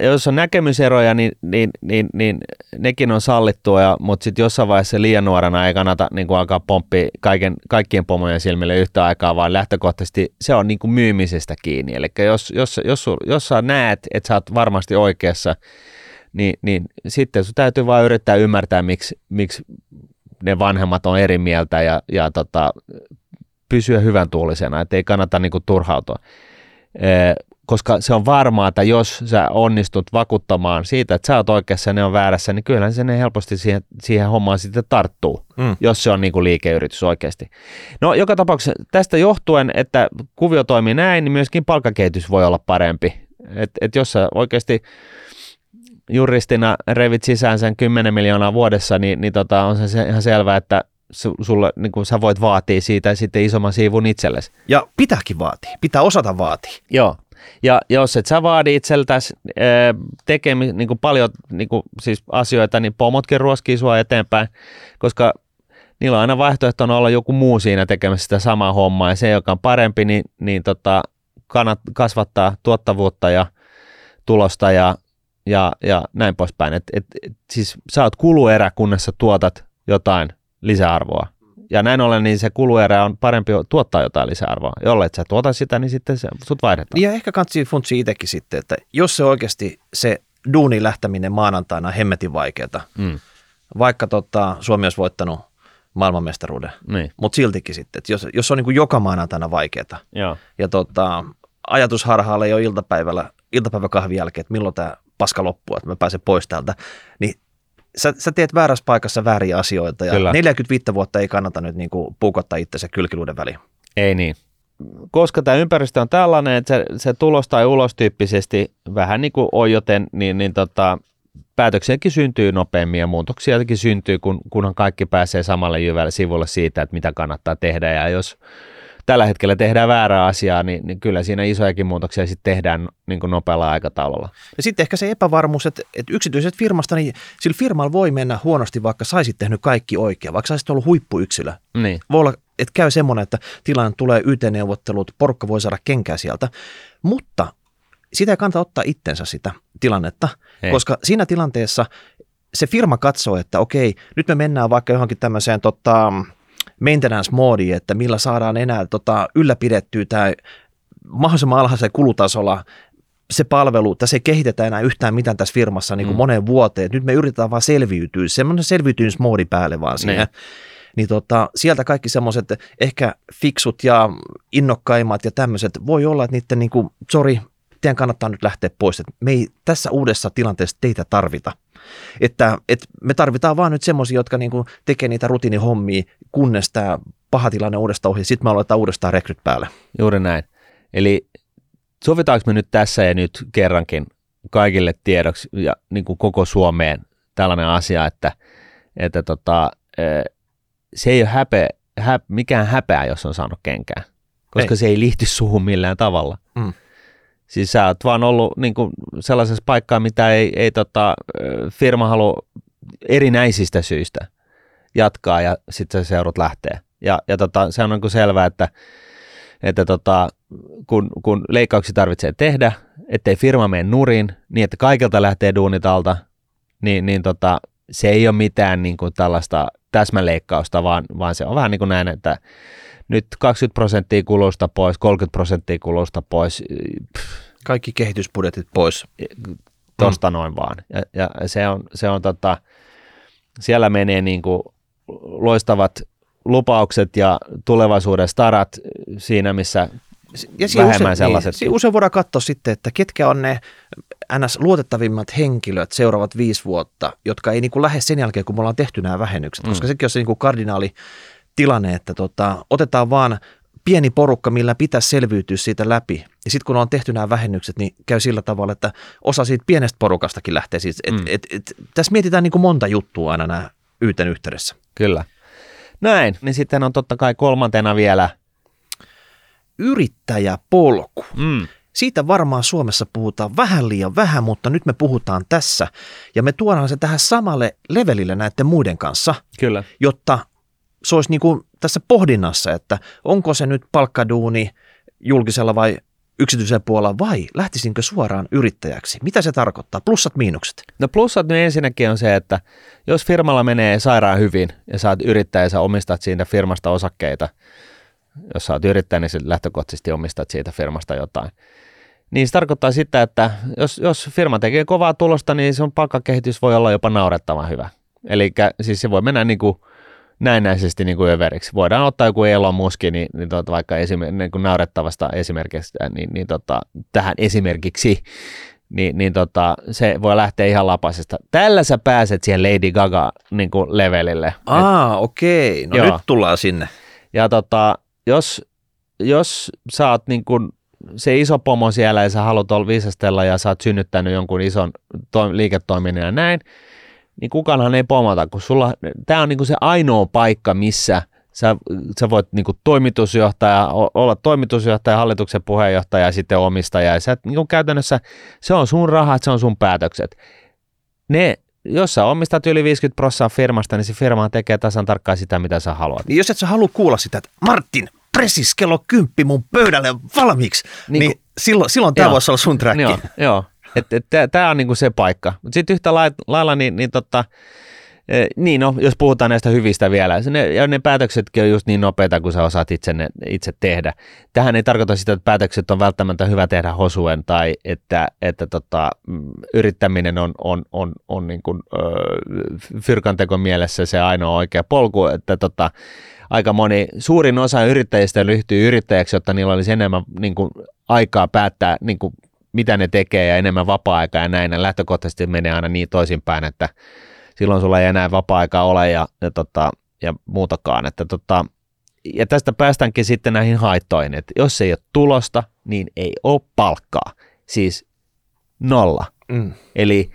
jos on näkemyseroja, niin nekin on sallittua, mutta sitten jossain vaiheessa liian nuorena ei kannata niin kuin alkaa pomppia kaikkien pomojen silmille yhtä aikaa, vaan lähtökohtaisesti se on niin kuin myymisestä kiinni. Eli jos sä näet, että sä oot varmasti oikeassa, niin sitten sun täytyy vaan yrittää ymmärtää, miksi ne vanhemmat on eri mieltä ja pysyä hyvän tuulisena, että ei kannata niin kuin turhautua. Koska se on varmaa, että jos sä onnistut vakuuttamaan siitä, että sä oot oikeassa ja ne on väärässä, niin kyllähän se ne helposti siihen hommaan sitten tarttuu, jos se on niin kuin liikeyritys oikeasti. No joka tapauksessa tästä johtuen, että kuvio toimii näin, niin myöskin palkkakehitys voi olla parempi Että jos sä oikeasti juristina revit sisään sen 10 miljoonaa vuodessa, niin on se ihan selvää, että sulla, niin kuin sä voit vaatia siitä sitten isomman siivun itsellesi. Ja pitääkin vaatia, pitää osata vaatia. Joo, ja jos et sä vaadi itseltäsi niin kuin paljon niin kuin, siis asioita, niin pomotkin ruoskii sua eteenpäin, koska niillä on aina vaihtoehtona olla joku muu siinä tekemässä sitä samaa hommaa, ja se, joka on parempi, niin kasvattaa tuottavuutta ja tulosta ja näin poispäin. Siis sä oot kuluerä, kunnes sä tuotat jotain lisäarvoa. Ja näin ollen niin se kuluerä on parempi tuottaa jotain lisäarvoa. Jollet sä tuota sitä, niin sitten se, sut vaihdetaan. Ja ehkä kansi funtsi itsekin sitten, että jos se oikeasti se duuni lähteminen maanantaina on hemmetin vaikeata, vaikka Suomi olisi voittanut maailmanmestaruuden, niin. Mutta siltikin sitten, että jos on niin kuin joka maanantaina vaikeata, ja ajatusharhaalle jo iltapäiväkahvin jälkeen, että milloin tämä paska loppuu, että mä pääsen pois täältä, niin sä teet väärässä paikassa vääriä asioita, ja kyllä. 45 vuotta ei kannata nyt niin kuin puukottaa itsensä kylkiluiden väliin. Ei niin. Koska tämä ympäristö on tällainen, että se tulos tai ulos tyyppisesti vähän niin kuin on, joten niin päätöksiäkin syntyy nopeammin ja muutoksiakin syntyy, kunhan kaikki pääsee samalle jyvälle sivulle siitä, että mitä kannattaa tehdä. Ja jos tällä hetkellä tehdään väärää asiaa, niin kyllä siinä isojakin muutoksia sitten tehdään niin kuin nopealla aikataululla. Ja sitten ehkä se epävarmuus, että yksityiset firmasta, niin sillä firmalla voi mennä huonosti, vaikka sä olisit tehnyt kaikki oikein, vaikka sä olisit ollut huippuyksilö. Niin. Voi olla, että käy semmoinen, että tilanne tulee YT-neuvottelut, porkka voi saada kenkää sieltä, mutta sitä ei kannata ottaa itsensä sitä tilannetta, hei. Koska siinä tilanteessa se firma katsoo, että okei, nyt me mennään vaikka johonkin tämmöiseen maintenance-moodiin, että millä saadaan enää ylläpidettyä tämä mahdollisimman alhaisella kulutasolla se palvelu, tässä ei kehitetä enää yhtään mitään tässä firmassa niin kuin moneen vuoteen. Nyt me yritetään vaan selviytyä, semmoinen selviytymismoodi päälle vaan siihen. Ne. Niin sieltä kaikki semmoiset ehkä fiksut ja innokkaimmat ja tämmöiset, voi olla, että niiden niinku, teidän kannattaa nyt lähteä pois, että me ei tässä uudessa tilanteessa teitä tarvita. Että me tarvitaan vaan nyt semmoisia, jotka niinku tekee niitä rutiinihommia, kunnes tämä paha tilanne uudestaan ohi, sitten me aloitetaan uudestaan rekryt päälle. Juuri näin. Eli sovitaanko me nyt tässä ja nyt kerrankin kaikille tiedoksi ja niin kuin koko Suomeen tällainen asia, että se ei ole mikään häpeä, jos on saanut kenkään, koska ei. Se ei liity suhun millään tavalla. Siis sä oot vaan ollut niin kuin sellaisessa paikkaa, mitä ei firma halua erinäisistä syistä jatkaa, ja sitten se seurat lähtee. Ja se on niin kuin selvää, että kun leikkauksia tarvitsee tehdä, ettei firma mene nurin, niin että kaikilta lähtee duunit alta, niin se ei ole mitään niin kuin tällaista täsmäleikkausta, vaan se on vähän niin kuin näin, että nyt 20% kulusta pois, 30% kulusta pois. Kaikki kehitysbudjetit pois. Tosta noin vaan. Ja se on siellä menee niin kuin loistavat lupaukset ja tulevaisuuden starat siinä, missä vähemmän sellaiset. Usein voidaan katsoa sitten, että ketkä on ne ns. Luotettavimmat henkilöt seuraavat 5 vuotta, jotka ei niin kuin lähde sen jälkeen, kun me ollaan tehty nämä vähennykset, koska sekin on se niin kuin kardinaali tilanne, että otetaan vaan pieni porukka, millä pitäisi selviytyä siitä läpi. Ja sitten kun on tehty nämä vähennykset, niin käy sillä tavalla, että osa siitä pienestä porukastakin lähtee. Siis, tässä mietitään niin kuin monta juttua aina nämä YT:n yhteydessä. Kyllä. Näin. Niin sitten on totta kai kolmantena vielä yrittäjäpolku. Siitä varmaan Suomessa puhutaan vähän liian vähän, mutta nyt me puhutaan tässä. Ja me tuodaan se tähän samalle levelille näiden muiden kanssa, kyllä. Jotta se olisi niin kuin tässä pohdinnassa, että onko se nyt palkkaduuni julkisella vai yksityisellä puolella vai lähtisinkö suoraan yrittäjäksi? Mitä se tarkoittaa? Plussat, miinukset? No plussat niin ensinnäkin on se, että jos firmalla menee sairaan hyvin ja sä oot yrittäjä ja sä omistat siitä firmasta osakkeita, jos sä oot yrittäjä, niin sä lähtökohtaisesti omistat siitä firmasta jotain. Niin se tarkoittaa sitä, että jos firma tekee kovaa tulosta, niin sun palkkakehitys voi olla jopa naurettavan hyvä. Eli siis se voi mennä niin kuin näennäisesti niin kuin överiksi. Voidaan ottaa joku elomuski, niin vaikka niin naurettavasta esimerkistä, niin tähän esimerkiksi, niin se voi lähteä ihan lapasesta. Tällä sä pääset siihen Lady Gaga-levelille. Niin okei. No joo. Nyt tullaan sinne. Ja jos sä oot niin kuin se iso pomo siellä ja sä haluat olla viisastella ja sä oot synnyttänyt jonkun ison liiketoiminnan ja näin, niin kukaanhan ei pomota, kun sulla, tää on niinku se ainoa paikka, missä sä voit niinku toimitusjohtaja, olla toimitusjohtaja, hallituksen puheenjohtaja ja sitten omistaja. Ja sä, niinku käytännössä se on sun rahat, se on sun päätökset. Ne, jos sä omistat yli 50% firmasta, niin se firma tekee tasan tarkkaan sitä, mitä sä haluat. Niin jos et sä halua kuulla sitä, että Martin, presis kello 10 mun pöydälle valmiiksi, niin silloin tää voisi olla sun track. Joo. Tämä on niinku se paikka. Mutta sitten yhtä lailla, niin, jos puhutaan näistä hyvistä vielä, ne päätöksetkin on just niin nopeita, kun sä osaat itse tehdä. Tähän ei tarkoita sitä, että päätökset on välttämättä hyvä tehdä hosuen tai että yrittäminen on niin kuin, fyrkanteko mielessä se ainoa oikea polku, että aika moni, suurin osa yrittäjistä ryhtyy yrittäjäksi, jotta niillä olisi enemmän niin kuin, aikaa päättää niin kuin, mitä ne tekee ja enemmän vapaa-aikaa ja näin. Ja lähtökohtaisesti menee aina niin toisinpäin, että silloin sulla ei enää vapaa-aikaa ole ja muutakaan. Ja tästä päästäänkin sitten näihin haittoihin, että jos ei ole tulosta, niin ei ole palkkaa. Siis 0. Eli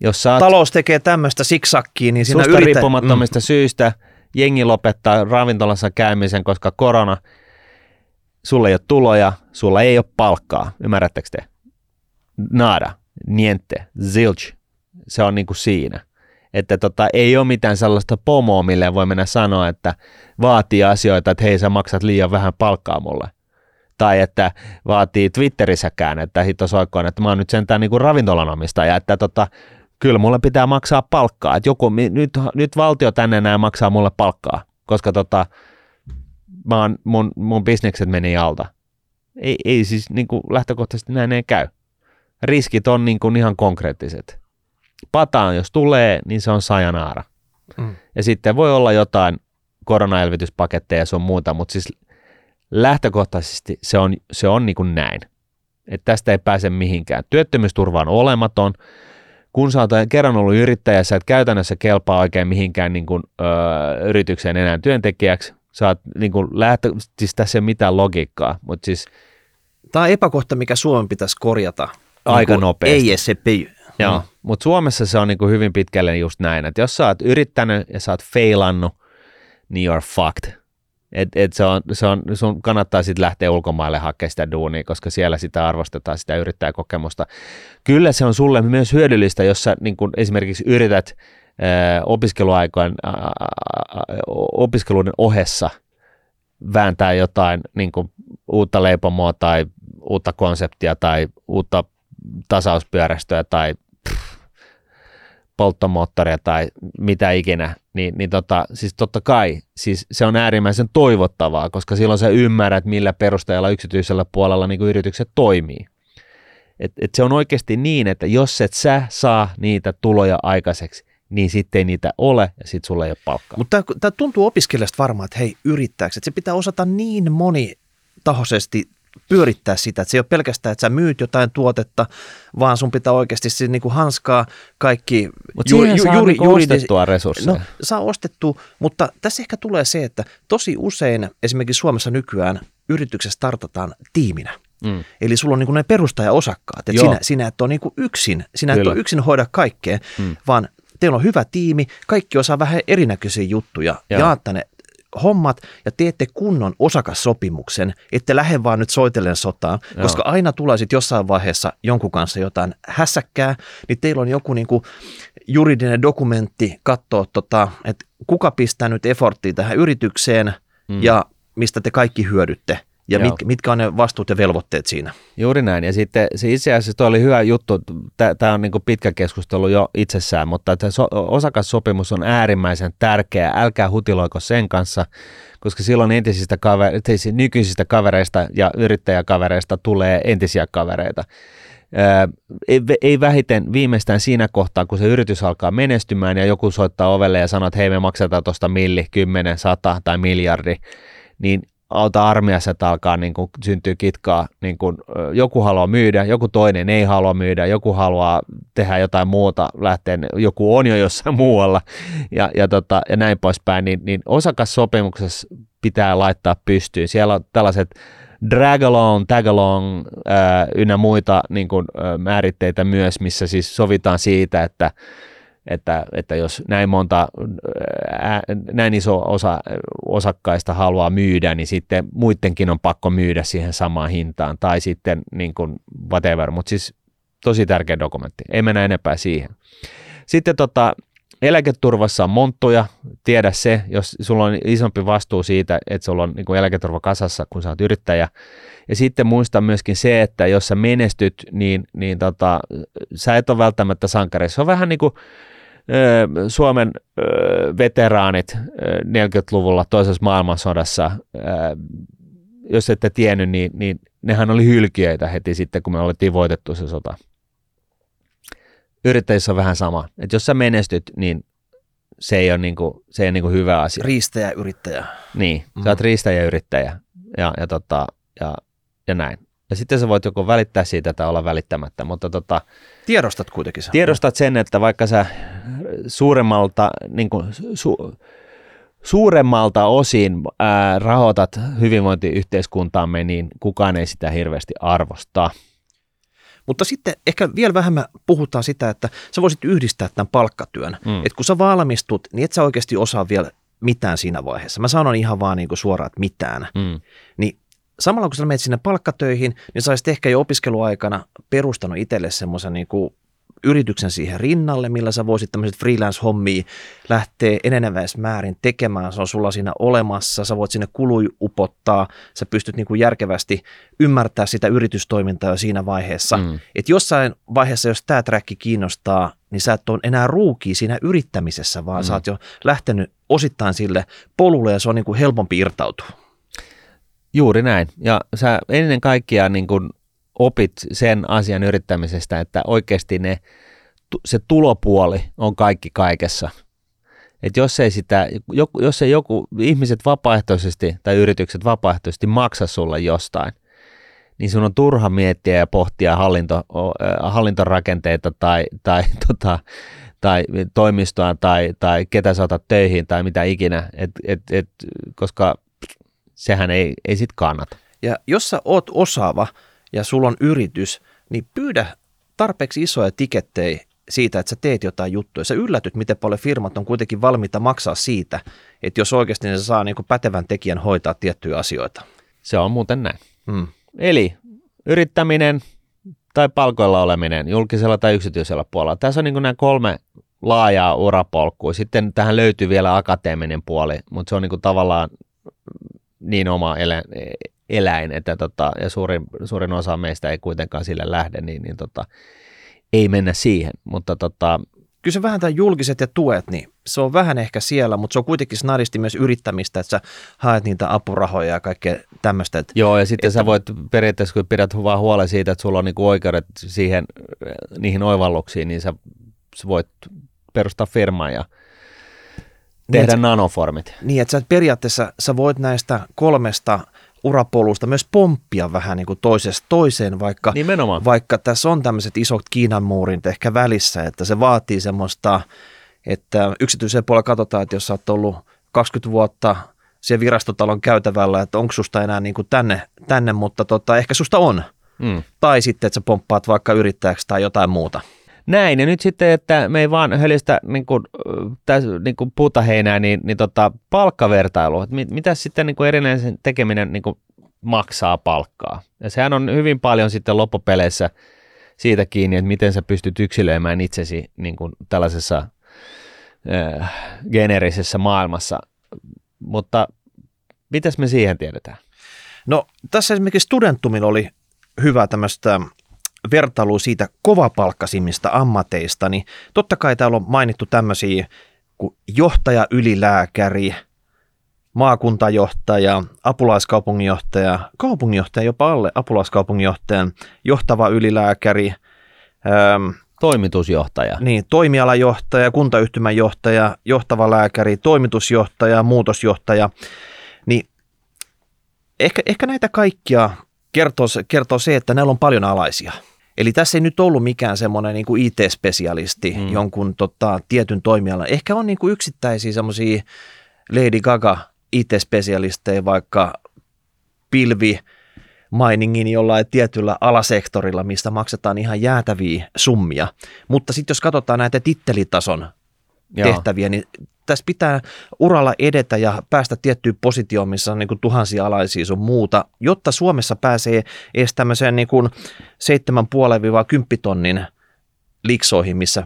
jos saat, talous tekee tämmöistä siksakkiä, niin sinä yrität riippumattomista syistä jengi lopettaa ravintolassa käymisen, koska korona, sulla ei ole tuloja, sulla ei ole palkkaa. Ymmärrättekö te? Nada, niente, zilch. Se on niinku siinä. Että ei ole mitään sellaista pomoa, mille voi mennä sanoa, että vaatii asioita, että hei sä maksat liian vähän palkkaa mulle. Tai että vaatii Twitterissäkään, että hitto soikkoon, että mä oon nyt sentään niinku ravintolanomistaja, että kyllä mulle pitää maksaa palkkaa. Että joku, nyt valtio tänne enää maksaa mulle palkkaa, koska mun bisnekset meni alta. Ei siis niinku lähtökohtaisesti näin ei käy. Riskit on niinku ihan konkreettiset. Pataan, jos tulee, niin se on sayonara. Ja sitten voi olla jotain koronaelvytyspaketteja ja sun muuta, mutta siis lähtökohtaisesti se on niinku näin. Et tästä ei pääse mihinkään. Työttömyysturva on olematon. Kun sä oot kerran ollut yrittäjä, sä et käytännössä kelpaa oikein mihinkään niinku, yritykseen enää työntekijäksi. Saat niin kuin siis tässä ei ole mitään logiikkaa, mutta siis tämä on epäkohta, mikä Suomen pitäisi korjata. Aika nopeasti. Ei se py. Joo, mutta Suomessa se on niin kuin hyvin pitkälle just näin, että jos sä oot yrittänyt ja sä oot failannut, niin you're fucked. Sun kannattaa sitten lähteä ulkomaille hakemaan sitä duunia, koska siellä sitä arvostetaan, sitä yrittäjäkokemusta. Kyllä se on sulle myös hyödyllistä, jos sä niin kuin esimerkiksi yrität opiskeluiden ohessa vääntää jotain niin kuin uutta leipomoa tai uutta konseptia tai uutta tasauspyörästöä tai polttomoottoria tai mitä ikinä, siis totta kai siis se on äärimmäisen toivottavaa, koska silloin sä ymmärrät, millä perusteella yksityisellä puolella niin kuin yritykset toimii. Et se on oikeasti niin, että jos et sä saa niitä tuloja aikaiseksi, niin sitten ei niitä ole ja sitten sulla ei ole palkkaa. Mutta tämä tuntuu opiskelijasta varmaan, että hei yrittääks, että se pitää osata niin monitahoisesti pyörittää sitä, että se ei ole pelkästään, että sä myyt jotain tuotetta, vaan sun pitää oikeasti siis niinku hanskaa kaikki. Mutta siihen saa niinku ostettua resursseja. No, saa ostettua, mutta tässä ehkä tulee se, että tosi usein esimerkiksi Suomessa nykyään yrityksessä startataan tiiminä. Eli sulla on niin kuin ne perustajaosakkaat, että sinä et ole niin kuin yksin, sinä Kyllä. et ole yksin hoida kaikkea, vaan teillä on hyvä tiimi, kaikki osaa vähän erinäköisiä juttuja, jaatte ne hommat ja teette kunnon osakassopimuksen, ette lähde vaan nyt soitellen sotaan, koska aina tulee sitten jossain vaiheessa jonkun kanssa jotain hässäkkää, niin teillä on joku niin kuin juridinen dokumentti katsoa, että kuka pistää nyt efforttia tähän yritykseen ja mistä te kaikki hyödytte. Ja mitkä on ne vastuut ja velvoitteet siinä? Juuri näin. Ja sitten se itse asiassa toi oli hyvä juttu. Tämä on niin kuin pitkä keskustelu jo itsessään, mutta osakassopimus on äärimmäisen tärkeä. Älkää hutiloiko sen kanssa, koska silloin nykyisistä kavereista ja yrittäjäkavereista tulee entisiä kavereita. Ei vähiten viimeistään siinä kohtaa, kun se yritys alkaa menestymään ja joku soittaa ovelle ja sanoo, että hei me maksetaan tuosta 10, 10, 100 tai miljardi, niin auta armiassa, että alkaa niin kuin, syntyy kitkaa, niin kuin, joku haluaa myydä, joku toinen ei halua myydä, joku haluaa tehdä jotain muuta, joku on jo jossain muualla ja näin poispäin, niin osakassopimuksessa pitää laittaa pystyyn. Siellä on tällaiset drag-along, tag-along ynnä muita niin kuin, määritteitä myös, missä siis sovitaan siitä, että jos näin monta, näin iso osa osakkaista haluaa myydä, niin sitten muidenkin on pakko myydä siihen samaan hintaan tai sitten niin kuin whatever, mutta siis tosi tärkeä dokumentti, ei mennä enempää siihen. Sitten eläketurvassa on monttuja, tiedä se, jos sulla on isompi vastuu siitä, että sulla on niin kuin eläketurva kasassa, kun sä oot yrittäjä. Ja sitten muista myöskin se, että jos sä menestyt, niin sä et ole välttämättä sankari. Se on vähän niin kuin Suomen veteraanit 40-luvulla toisessa maailmansodassa. Jos ette tiennyt, niin nehän oli hylkiöitä heti sitten, kun me oltiin voitettu se sota. Yrittäjissä on vähän sama, että jos sä menestyt, niin se ei ole, niin kuin hyvä asia. Riistäjäyrittäjä. Niin, sä oot riistäjäyrittäjä ja näin. Ja sitten sä voit joko välittää siitä tai olla välittämättä, mutta tiedostat kuitenkin sen. Tiedostat sen, että vaikka sä suuremmalta, niin kuin suuremmalta osin rahoitat hyvinvointiyhteiskuntaamme, niin kukaan ei sitä hirveästi arvostaa. Mutta sitten ehkä vielä vähemmän puhutaan sitä, että sä voisit yhdistää tämän palkkatyön. Että kun sä valmistut, niin et sä oikeasti osaa vielä mitään siinä vaiheessa. Mä sanon ihan vaan niin kuin suoraan, että mitään. Niin samalla kun sä menet sinne palkkatöihin, niin sä olisit ehkä jo opiskeluaikana perustanut itselle semmoisen niin kuin yrityksen siihen rinnalle, millä sä voisit tämmöiset freelance-hommia lähteä eneneväismäärin tekemään. Se on sulla siinä olemassa, sä voit sinne kului upottaa, sä pystyt niin kuin järkevästi ymmärtämään sitä yritystoimintaa jo siinä vaiheessa. Että jossain vaiheessa, jos tämä träkki kiinnostaa, niin sä et ole enää ruukia siinä yrittämisessä, vaan sä oot jo lähtenyt osittain sille polulle ja se on niin kuin helpompi irtautua. Juuri näin. Ja sä ennen kaikkea niin kuin opit sen asian yrittämisestä, että oikeasti se tulopuoli on kaikki kaikessa. Et jos ei joku ihmiset vapaaehtoisesti tai yritykset vapaaehtoisesti maksa sulle jostain, niin sun on turha miettiä ja pohtia hallintorakenteita tai toimistoa tai ketä sä otat töihin tai mitä ikinä, koska sehän ei sit kannata. Ja jos sä oot osaava ja sulla on yritys, niin pyydä tarpeeksi isoja tikettejä siitä, että sä teet jotain juttuja. Sä yllätyt, miten paljon firmat on kuitenkin valmiita maksaa siitä, että jos oikeasti ne saa niin kuin pätevän tekijän hoitaa tiettyjä asioita. Se on muuten näin. Eli yrittäminen tai palkoilla oleminen, julkisella tai yksityisellä puolella. Tässä on niin kuin nämä kolme laajaa urapolkkua. Sitten tähän löytyy vielä akateeminen puoli, mutta se on niin kuin tavallaan niin oma eläin, että ja suurin osa meistä ei kuitenkaan sille lähde, niin ei mennä siihen, mutta kyllä se vähän tämän julkiset ja tuet, niin se on vähän ehkä siellä, mutta se on kuitenkin snadisti myös yrittämistä, että sä haet niitä apurahoja ja kaikkea tämmöistä. Joo, ja sitten sä voit periaatteessa, kun pidät vaan huolen siitä, että sulla on niinku oikeudet siihen, niihin oivalluksiin, niin sä voit perustaa firman ja tehdä nanoformit. Niin, että sä periaatteessa sä voit näistä kolmesta urapolusta myös pomppia vähän niin kuin toisesta toiseen, vaikka tässä on tämmöiset isot Kiinan muurin ehkä välissä, että se vaatii semmoista, että yksityisellä puolella katsotaan, että jos sä oot ollut 20 vuotta siellä virastotalon käytävällä, että onko susta enää niin kuin tänne, mutta ehkä susta on. Tai sitten, että sä pomppaat vaikka yrittäjäksi tai jotain muuta. Näin, ja nyt sitten, että me ei vaan hölistä niin kuin puutaheinää, niin palkkavertailu. Mitä sitten niin kuin erinäisen tekeminen niin kuin maksaa palkkaa? Ja sehän on hyvin paljon sitten loppupeleissä siitä kiinni, että miten sä pystyt yksilöimään itsesi niin kuin tällaisessa generisessä maailmassa. Mutta mitäs me siihen tiedetään? No tässä esimerkiksi Studentumilla oli hyvä tämmöistä vertailu siitä kovapalkkaisimmista ammateista, niin totta kai täällä on mainittu tämmöisiä kuin johtaja, ylilääkäri, maakuntajohtaja, apulaiskaupunginjohtaja, kaupunginjohtaja jopa alle apulaiskaupunginjohtajan, johtava ylilääkäri, toimitusjohtaja, niin, toimialajohtaja, kuntayhtymän johtaja, johtava lääkäri, toimitusjohtaja, muutosjohtaja, niin ehkä näitä kaikkia kertoo se, että näillä on paljon alaisia. Eli tässä ei nyt ollut mikään semmoinen niin kuin IT-spesialisti jonkun tietyn toimialan. Ehkä on niin kuin yksittäisiä semmoisia Lady Gaga IT-spesialisteja, vaikka pilvi miningin jollain tietyllä alasektorilla, mistä maksetaan ihan jäätäviä summia. Mutta sitten jos katsotaan näitä tittelitason tehtäviä, niin tässä pitää uralla edetä ja päästä tiettyyn positioon, missä on niin kuin tuhansia alaisia sun muuta, jotta Suomessa pääsee edes tämmöiseen niin kuin 7,5–10 tonnin liksoihin, missä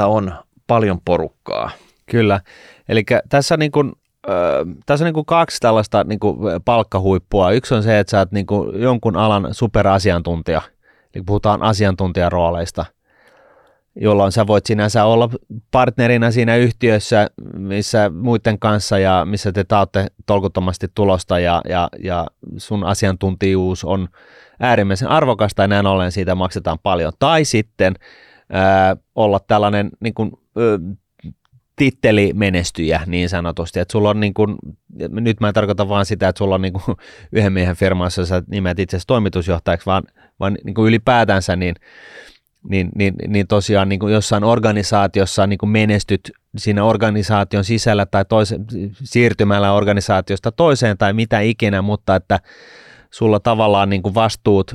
on paljon porukkaa. Kyllä, eli tässä niin kuin tässä on niin kuin kaksi tällaista niin kuin palkkahuippua. Yksi on se, että sä oot niin kuin jonkun alan superasiantuntija, eli puhutaan asiantuntijarooleista, jolloin sä voit sinänsä olla partnerina siinä yhtiössä missä muiden kanssa ja missä te taatte tolkuttomasti tulosta ja sun asiantuntijuus on äärimmäisen arvokasta ja näin ollen siitä maksetaan paljon. Tai sitten olla tällainen niin kuin, titteli menestyjä niin sanotusti, että sulla on niin kuin, nyt mä en tarkoita vaan sitä, että sulla on niin kuin yhden miehen firma, jossa sä nimet itse asiassa toimitusjohtajaksi, vaan niin kuin ylipäätänsä niin tosiaan niin kuin jossain organisaatiossa niin kuin menestyt siinä organisaation sisällä tai siirtymällä organisaatiosta toiseen tai mitä ikinä, mutta että sulla tavallaan niin kuin vastuut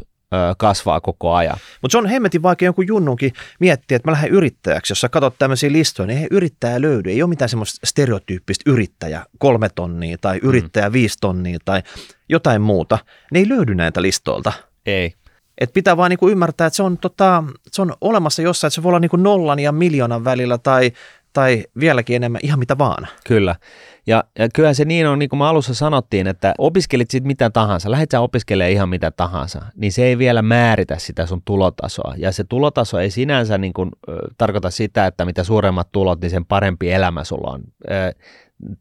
kasvaa koko ajan. Mutta se on hemmetin vaikea jonkun junnunkin miettiä, että mä lähden yrittäjäksi, jos sä katsot tämmöisiä listoja, niin ei yrittäjä löydy. Ei ole mitään semmoista stereotyyppistä yrittäjä 3 tonnia tai yrittäjä 5 tonnia tai jotain muuta. Ne ei löydy näitä listoilta. Ei. Et pitää vaan niinku ymmärtää, että se on olemassa jossain, että se voi olla niinku 0 ja 1 000 000 välillä tai vieläkin enemmän, ihan mitä vaan. Kyllä. Ja kyllähän se niin on, niin kuin me alussa sanottiin, että opiskelit sitten mitä tahansa, lähdet sä opiskelemaan ihan mitä tahansa, niin se ei vielä määritä sitä sun tulotasoa. Ja se tulotaso ei sinänsä niin kuin, tarkoita sitä, että mitä suuremmat tulot, niin sen parempi elämä sulla on.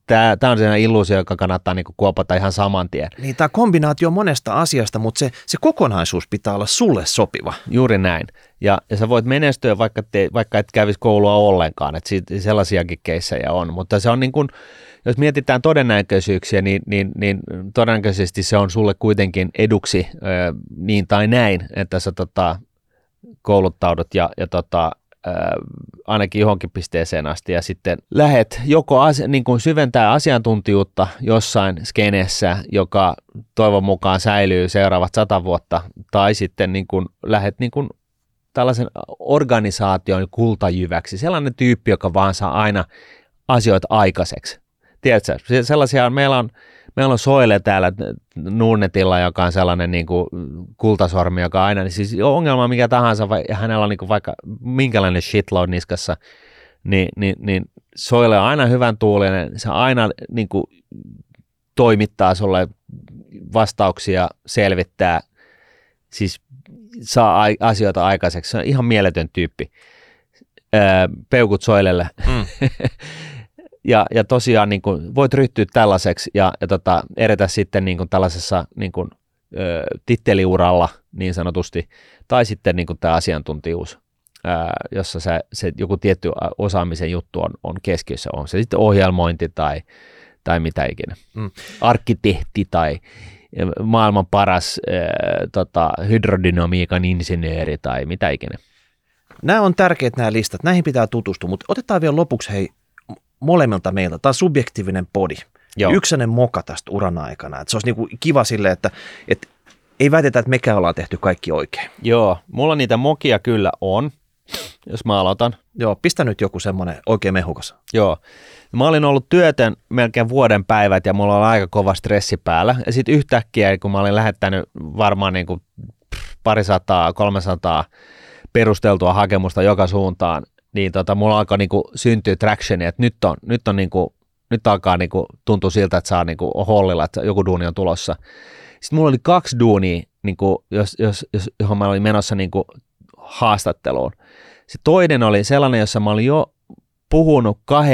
Tämä on sellainen illuusio, joka kannattaa niin kuin kuopata ihan saman tien. Niin, tämä kombinaatio monesta asiasta, mutta se kokonaisuus pitää olla sulle sopiva. Juuri näin. Ja sä voit menestyä, vaikka et kävisi koulua ollenkaan, että sellaisiakin keissejä on. Mutta se on niin kuin, jos mietitään todennäköisyyksiä, niin todennäköisesti se on sulle kuitenkin eduksi niin tai näin, että sä kouluttaudut ja ainakin johonkin pisteeseen asti ja sitten lähet joko niin kuin syventää asiantuntijuutta jossain skenessä, joka toivon mukaan säilyy seuraavat 100 vuotta, tai sitten niin kuin lähet niin kuin tällaisen organisaation kultajyväksi, sellainen tyyppi, joka vaan saa aina asioita aikaiseksi. Tiedätkö, sellaisia meillä on Soile täällä Nuunetilla, joka on sellainen niin kuin kultasormi, joka aina, niin siis ongelma mikä tahansa, hänellä on niin kuin vaikka minkälainen shitload niskassa, niin Soile on aina hyvän tuulinen, se aina niin kuin toimittaa sulle vastauksia, selvittää, siis saa asioita aikaiseksi, se on ihan mieletön tyyppi. Peukut Soilelle. Mm. Ja tosiaan niin kuin voit ryhtyä tällaiseksi ja edetä sitten niin kuin tällaisessa niin kuin, titteliuralla niin sanotusti, tai sitten niin kuin tämä asiantuntijuus, jossa se joku tietty osaamisen juttu on keskiössä, on se sitten ohjelmointi tai mitä ikinä, arkkitehti tai maailman paras hydrodynamiikan insinööri tai mitä ikinä. Nämä on tärkeät nämä listat, näihin pitää tutustua, mutta otetaan vielä lopuksi hei, molemmilta meiltä. Tämä on subjektiivinen podi. Yksänen moka tästä uran aikana. Että se olisi niinku kiva silleen, että ei väitetä, että mekään ollaan tehty kaikki oikein. Joo, mulla niitä mokia kyllä on, jos mä aloitan. Joo, pistä nyt joku semmoinen oikein mehukas. Joo. Mä olin ollut työtön melkein vuoden päivät ja mulla oli aika kova stressi päällä. Ja sitten yhtäkkiä, kun mä olin lähettänyt varmaan niinku 200–300 perusteltua hakemusta joka suuntaan, niin mulla alkaa niinku syntyä tractionia, että nyt alkaa niinku tuntua siltä, että saa niinku hollilla, että joku duuni on tulossa. Sitten mulla oli 2 duunia, niinku, johon mä olin menossa niinku haastatteluun. Se toinen oli sellainen, jossa mä olin jo puhunut 2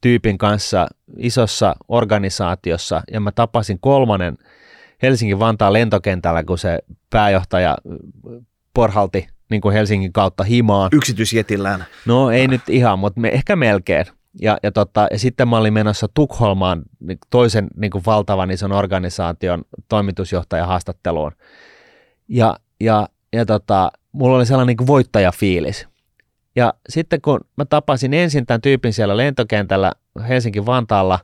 tyypin kanssa isossa organisaatiossa, ja mä tapasin 3. Helsinki-Vantaan lentokentällä, kun se pääjohtaja porhalti niin kuin Helsingin kautta himaan. Yksityisjetillään. No ei nyt ihan, mutta ehkä melkein. Ja sitten mä olin menossa Tukholmaan toisen niin kuin valtavan ison organisaation toimitusjohtajan haastatteluun. Ja mulla oli sellainen niin kuin voittajafiilis. Ja sitten kun mä tapasin ensin tämän tyypin siellä lentokentällä Helsinki-Vantaalla,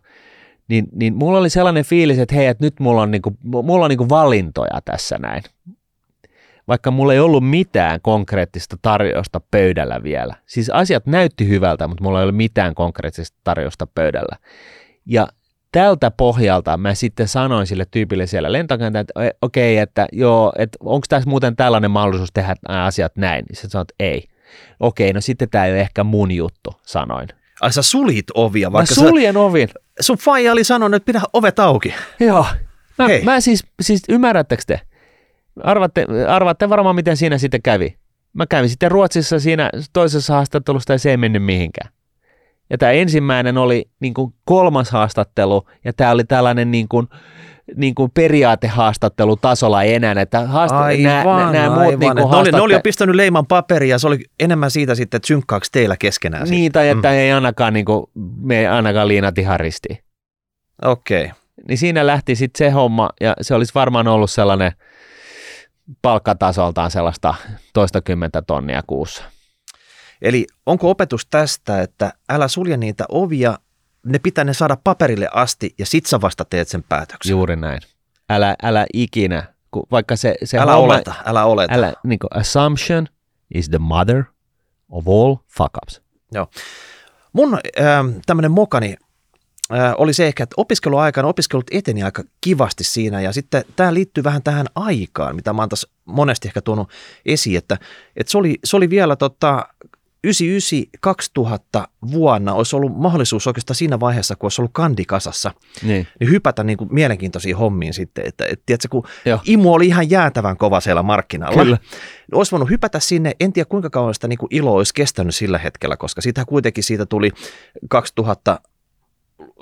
niin mulla oli sellainen fiilis, että hei, että nyt mulla on niinku valintoja tässä näin. Vaikka mulla ei ollut mitään konkreettista tarjousta pöydällä vielä. Siis asiat näytti hyvältä, mutta mulla ei ollut mitään konkreettista tarjousta pöydällä. Ja tältä pohjalta mä sitten sanoin sille tyypille siellä lentokentällä, että okei, että joo, että onko tässä muuten tällainen mahdollisuus tehdä asiat näin? Niin sä sanoit, että ei. Okei, no sitten tämä ei ole ehkä mun juttu, sanoin. Ai sä suljit ovia? Vaikka mä suljen ovin. Sun faija oli sanonut, että pidä ovet auki. Joo. Mä siis ymmärrättekö te? Arvaatte varmaan, miten siinä sitten kävi. Mä kävin sitten Ruotsissa siinä toisessa haastattelussa ja se ei mennyt mihinkään. Ja tämä ensimmäinen oli niin kuin kolmas haastattelu ja tämä oli tällainen niin kuin periaatehaastattelutasolla ei enää. Että aivan. Niin kuin ne oli jo pistänyt leiman paperiin ja se oli enemmän siitä sitten, että synkkaaks teillä keskenään. Niin, tai että me ei ainakaan liinat ihan ristiin. Okei. Okay. Niin siinä lähti sitten se homma ja se olisi varmaan ollut sellainen palkkatasoltaan sellaista toistakymmentä tonnia kuussa. Eli onko opetus tästä, että älä sulje niitä ovia, ne pitää ne saada paperille asti ja sit sä vasta teet sen päätöksen? Juuri näin. Älä ikinä, vaikka se älä homma, oleta, älä oleta. Älä, niin kuin, assumption is the mother of all fuck-ups. Joo. Mun tämmönen mokani oli se ehkä, että opiskeluaikana opiskelut eteni aika kivasti siinä ja sitten tämä liittyy vähän tähän aikaan, mitä mä oon tässä monesti ehkä tuonut esiin, että se oli vielä 1999-2000 vuonna olisi ollut mahdollisuus oikeastaan siinä vaiheessa, kun olisi ollut kandikasassa, niin hypätä niin kuin mielenkiintoisiin hommiin sitten. Että tiedätkö, kun imu oli ihan jäätävän kova siellä markkinalla. Kyllä. Olisi voinut hypätä sinne, en tiedä kuinka kauan sitä niin kuin ilo olisi kestänyt sillä hetkellä, koska siitä tuli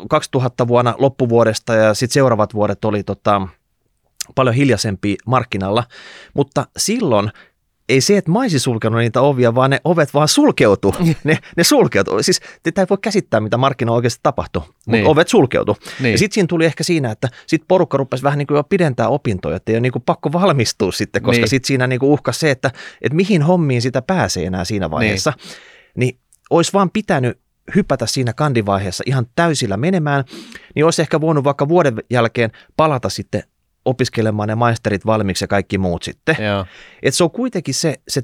2000 vuonna loppuvuodesta ja sitten seuraavat vuodet oli paljon hiljaisempi markkinalla, mutta silloin ei se, että mä olisin sulkenut niitä ovia, vaan ne ovet vaan sulkeutui. Ne sulkeutui. Siis tätä ei voi käsittää, mitä markkinoilla oikeasti tapahtui, mutta ovet sulkeutui. Niin. Ja sitten siinä tuli ehkä siinä, että sit porukka rupesi vähän niin kuin jo pidentää opintoja, että ei ole niin kuin pakko valmistua sitten, koska sitten siinä niin kuin uhkasi se, että mihin hommiin sitä pääsee enää siinä vaiheessa. Niin olisi vaan pitänyt hypätä siinä kandivaiheessa ihan täysillä menemään, niin olisi ehkä voinut vaikka vuoden jälkeen palata sitten opiskelemaan ne maisterit valmiiksi ja kaikki muut sitten. Että se on kuitenkin se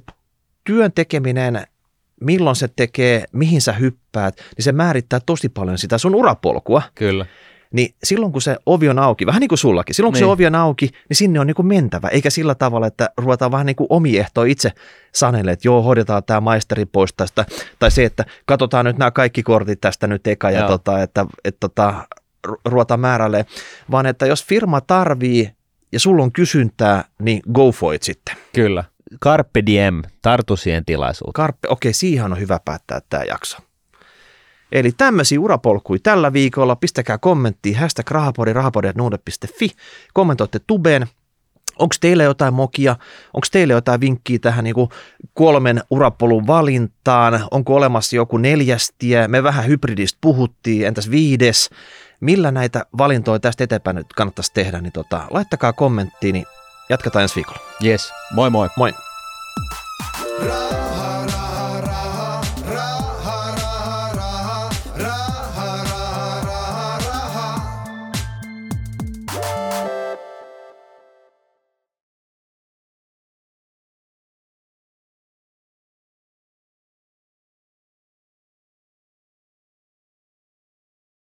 työn tekeminen, milloin se tekee, mihin sä hyppäät, niin se määrittää tosi paljon sitä sun urapolkua. Kyllä. Niin silloin, kun se ovi on auki, vähän niin kuin sullakin, silloin kun se ovi on auki, niin sinne on niin kuin mentävä, eikä sillä tavalla, että ruvetaan vähän niin kuin omia ehtoja itse sanelle, että joo, hoidetaan tämä maisteri pois tästä, tai se, että katsotaan nyt nämä kaikki kortit tästä nyt eka, ja että ruota määrälle, vaan että jos firma tarvii ja sulla on kysyntää, niin go for it sitten. Kyllä. Carpe diem, tartu siihen tilaisuuteen. Okei, siihen on hyvä päättää tämä jakso. Eli tämmöisiä urapolkuja tällä viikolla. Pistäkää kommenttia, #rahapodi@nuude.fi. Kommentoitte tubeen. Onko teillä jotain mokia? Onko teillä jotain vinkkiä tähän niin kuin 3 urapolun valintaan? Onko olemassa joku 4. tie? Me vähän hybridistä puhuttiin. Entäs 5. Millä näitä valintoja tästä eteenpäin nyt kannattaisi tehdä, niin laittakaa kommenttiin, niin jatketaan ensi viikolla. Yes, moi moi. Moi.